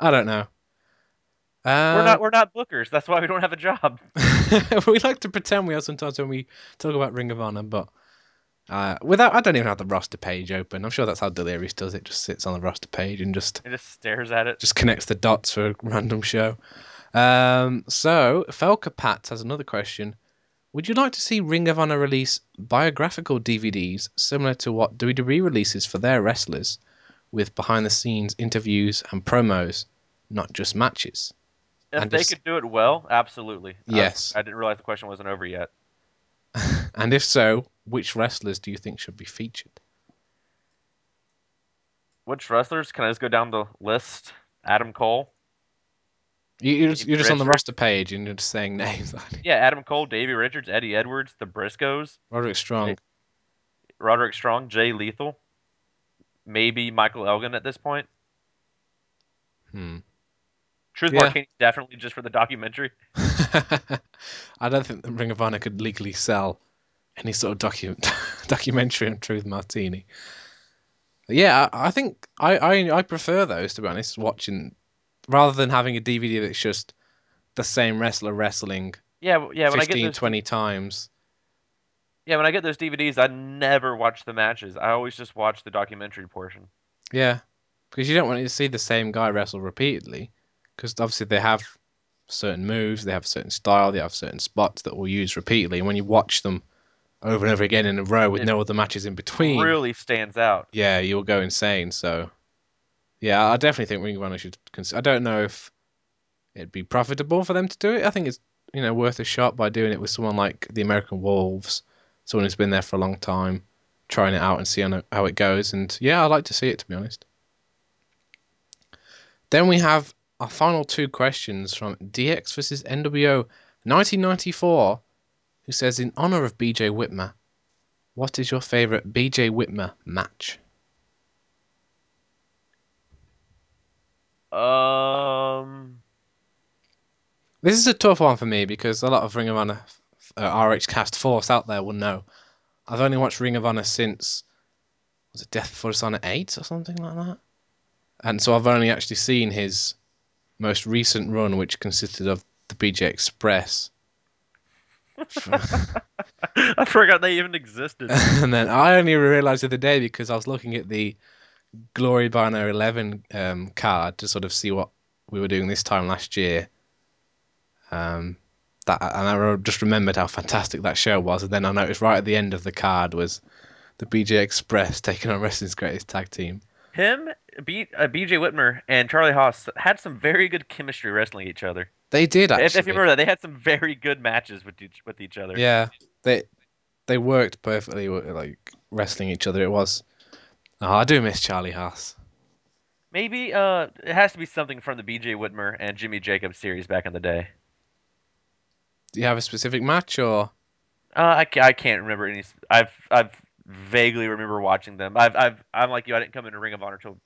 I don't know. We're not bookers. That's why we don't have a job. We like to pretend we are sometimes when we talk about Ring of Honor, but I don't even have the roster page open. I'm sure that's how Delirious does it. Just sits on the roster page and just stares at it. Just connects the dots for a random show. So Felka Pat has another question. Would you like to see Ring of Honor release biographical DVDs similar to what WWE releases for their wrestlers, with behind-the-scenes interviews and promos, not just matches? If they could do it well, absolutely. Yes. I didn't realize the question wasn't over yet. And if so, which wrestlers do you think should be featured? Which wrestlers? Can I just go down the list? Adam Cole? You're just on the roster page and you're just saying names. Yeah, Adam Cole, Davey Richards, Eddie Edwards, the Briscoes. Roderick Strong, Jay Lethal. Maybe Michael Elgin at this point. Truth Martini, definitely just for the documentary. I don't think the Ring of Honor could legally sell any sort of documentary on Truth Martini. But yeah, I think I prefer those, to be honest, watching rather than having a DVD that's just the same wrestler wrestling 15, 20 times. Yeah, when I get those DVDs, I never watch the matches. I always just watch the documentary portion. Yeah, because you don't want to see the same guy wrestle repeatedly, because obviously they have certain moves, they have a certain style, they have certain spots that we'll use repeatedly, and when you watch them over and over again in a row with no other matches in between... It really stands out. Yeah, you'll go insane, so... Yeah, I definitely think Ring of Honor should... I don't know if it'd be profitable for them to do it. I think it's, you know, worth a shot by doing it with someone like the American Wolves, someone who's been there for a long time, trying it out and seeing how it goes. And yeah, I'd like to see it, to be honest. Then we have our final two questions from DX vs NWO 1994, who says, in honor of BJ Whitmer, what is your favorite BJ Whitmer match? This is a tough one for me because a lot of Ring of Honor RH cast force out there will know I've only watched Ring of Honor since, was it Death Before Dishonor 8 or something like that? And so I've only actually seen his most recent run, which consisted of the BJ Express. I forgot they even existed. And then I only realized the other day because I was looking at the Glory by Honor 11 card to sort of see what we were doing this time last year. And I just remembered how fantastic that show was. And then I noticed right at the end of the card was the BJ Express taking on Wrestling's Greatest Tag Team. Him, BJ Whitmer, and Charlie Haas had some very good chemistry wrestling each other. They did, actually. If you remember that, they had some very good matches with each other. Yeah, they worked perfectly, like wrestling each other. It was... Oh, I do miss Charlie Haas. Maybe it has to be something from the BJ Whitmer and Jimmy Jacobs series back in the day. Do you have a specific match, or? I can't remember any. I've vaguely remember watching them. I'm like you. I didn't come into Ring of Honor till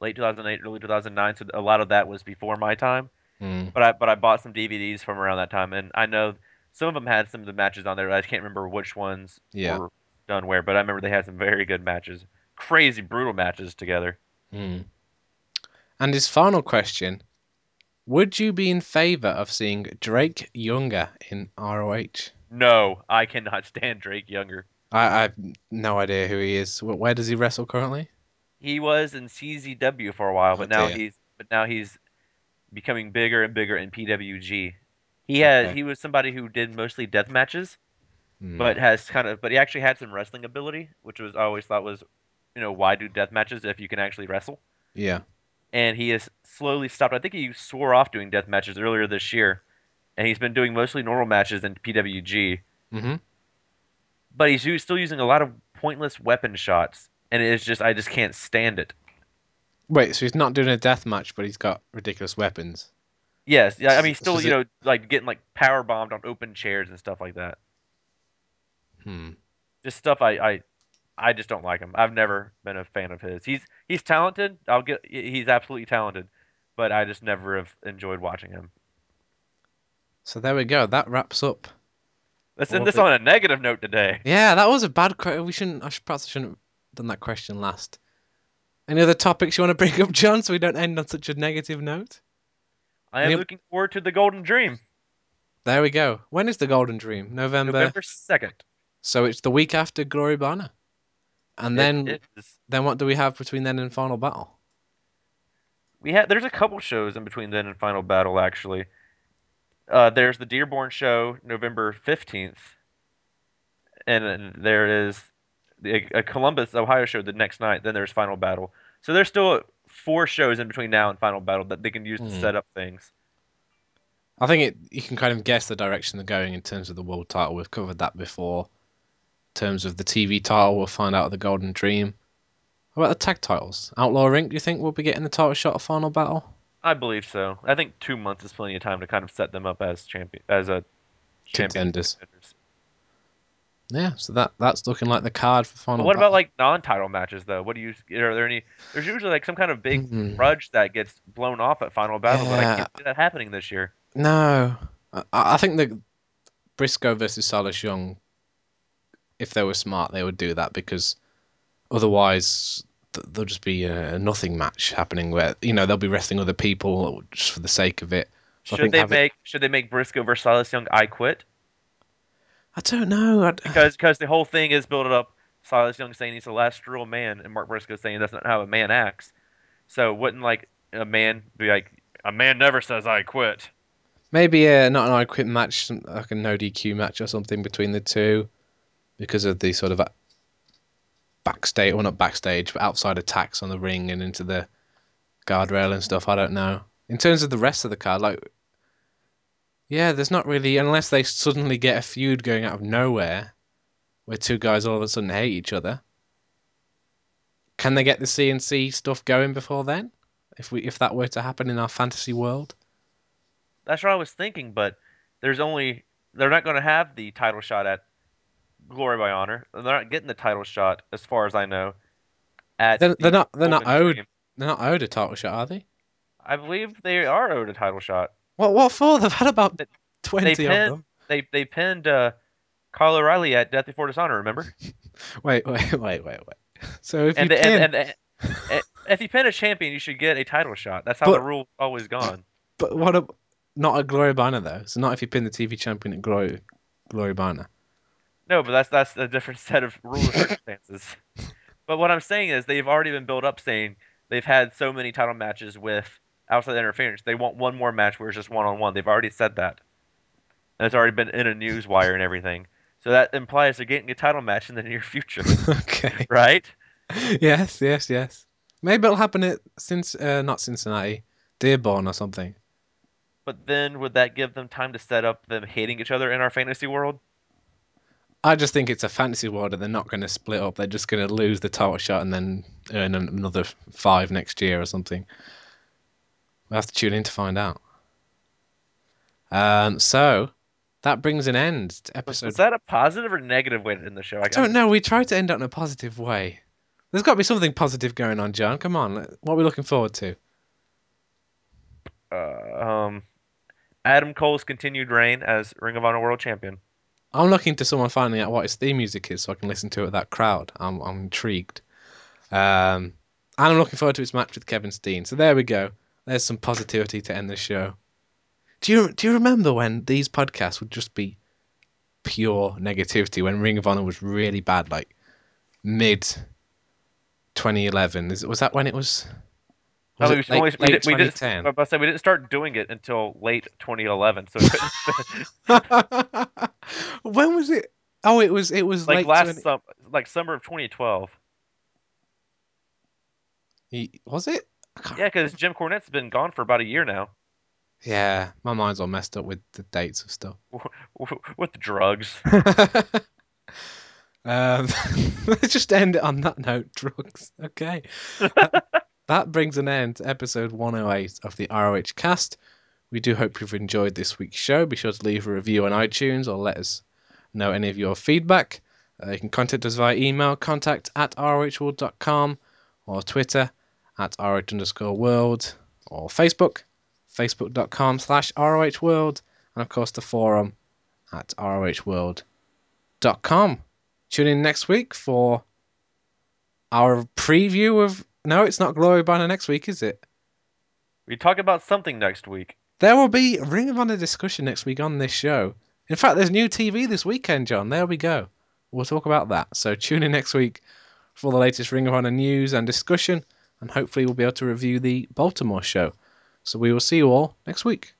late 2008, early 2009. So a lot of that was before my time. Mm. But I bought some DVDs from around that time, and I know some of them had some of the matches on there. But I can't remember which ones were done where. But I remember they had some very good matches, crazy brutal matches together. Mm. And his final question. Would you be in favor of seeing Drake Younger in ROH? No, I cannot stand Drake Younger. I have no idea who he is. Where does he wrestle currently? He was in CZW for a while, but now he's becoming bigger and bigger in PWG. He was somebody who did mostly death matches, but he actually had some wrestling ability, which was I always thought was, you know, why do death matches if you can actually wrestle? Yeah. And he has slowly stopped. I think he swore off doing death matches earlier this year, and he's been doing mostly normal matches in PWG. Mm-hmm. But he's still using a lot of pointless weapon shots, and it's just I just can't stand it. Wait, so he's not doing a death match, but he's got ridiculous weapons? Yes, yeah. I mean, he's still like getting like power bombed on open chairs and stuff like that. Hmm. Just stuff I just don't like him. I've never been a fan of his. He's talented. He's absolutely talented, but I just never have enjoyed watching him. So there we go. That wraps up. Let's end this on a negative note today. Yeah, that was a bad question. I shouldn't have done that question last. Any other topics you want to bring up, John, so we don't end on such a negative note? I am looking forward to the Golden Dream. There we go. When is the Golden Dream? November 2nd. So it's the week after Glory by Honor. And then what do we have between then and Final Battle? There's a couple shows in between then and Final Battle, actually. There's the Dearborn show, November 15th. And there is a Columbus, Ohio show the next night. Then there's Final Battle. So there's still 4 shows in between now and Final Battle that they can use to set up things. I think you can kind of guess the direction they're going in terms of the world title. We've covered that before. In terms of the TV title, we'll find out the Golden Dream. How about the tag titles? Outlaw Inc., do you think we'll be getting the title shot of Final Battle? I believe so. I think 2 months is plenty of time to kind of set them up as contenders. Yeah, so that's looking like the card for Final Battle. What about like non-title matches though? There's usually like some kind of big grudge that gets blown off at Final Battle, but I can't see that happening this year. No. I think the Briscoe versus Silas Young, if they were smart, they would do that, because otherwise there'll just be a nothing match happening where, you know, they'll be wrestling other people just for the sake of it. Should they make Briscoe versus Silas Young? I quit. I don't know. Because the whole thing is built up. Silas Young saying he's the last real man, and Mark Briscoe saying that's not how a man acts. So wouldn't like a man be like, a man never says I quit. Maybe not an I quit match, like a no DQ match or something between the two, because of the sort of backstage, well not backstage, but outside attacks on the ring and into the guardrail and stuff. I don't know. In terms of the rest of the card, like, yeah, there's not really, unless they suddenly get a feud going out of nowhere, where two guys all of a sudden hate each other. Can they get the CNC stuff going before then? If that were to happen in our fantasy world? That's what I was thinking, but they're not going to have the title shot at Glory by Honor. They're not getting the title shot, as far as I know. They're not owed a title shot, are they? I believe they are owed a title shot. What for? They've had about 20 of them. They pinned Kyle O'Reilly at Death Before Dishonor. Remember? wait. So if if you pin a champion, you should get a title shot. That's how the rule's always gone. But what? Not a Glory by Honor though. So not if you pin the TV champion at Glory by Honor. No, but that's a different set of rules and circumstances. But what I'm saying is they've already been built up saying they've had so many title matches with outside interference. They want one more match where it's just one-on-one. They've already said that. And it's already been in a news wire and everything. So that implies they're getting a title match in the near future. Okay. Right? Yes. Maybe it'll happen at not Cincinnati, Dearborn or something. But then would that give them time to set up them hating each other in our fantasy world? I just think it's a fantasy world and they're not going to split up. They're just going to lose the title shot and then earn another 5 next year or something. We'll have to tune in to find out. So that brings an end to episode. Was that a positive or negative way to end the show? I don't know. We tried to end it in a positive way. There's got to be something positive going on, John. Come on. What are we looking forward to? Adam Cole's continued reign as Ring of Honor World Champion. I'm looking to someone finding out what his theme music is so I can listen to it with that crowd. I'm intrigued. And I'm looking forward to his match with Kevin Steen. So there we go. There's some positivity to end the show. Do you remember when these podcasts would just be pure negativity, when Ring of Honor was really bad, like mid-2011? Was that when it was? No, we didn't start doing it until late 2011. So when was it? Oh, it was like summer of 2012. Was it? Yeah, because Jim Cornette's been gone for about a year now. Yeah, my mind's all messed up with the dates of stuff. With the drugs. Let's just end it on that note, drugs. Okay. That brings an end to episode 108 of the ROH Cast. We do hope you've enjoyed this week's show. Be sure to leave a review on iTunes or let us know any of your feedback. You can contact us via email, contact@ROHWorld.com, or Twitter @ROH_world, or Facebook. Facebook.com/ROHWorld, and of course the forum at ROHWorld.com. Tune in next week for our preview of... No, it's not Glory by Honor next week, is it? We talk about something next week. There will be a Ring of Honor discussion next week on this show. In fact, there's new TV this weekend, John. There we go. We'll talk about that. So tune in next week for the latest Ring of Honor news and discussion, and hopefully we'll be able to review the Baltimore show. So we will see you all next week.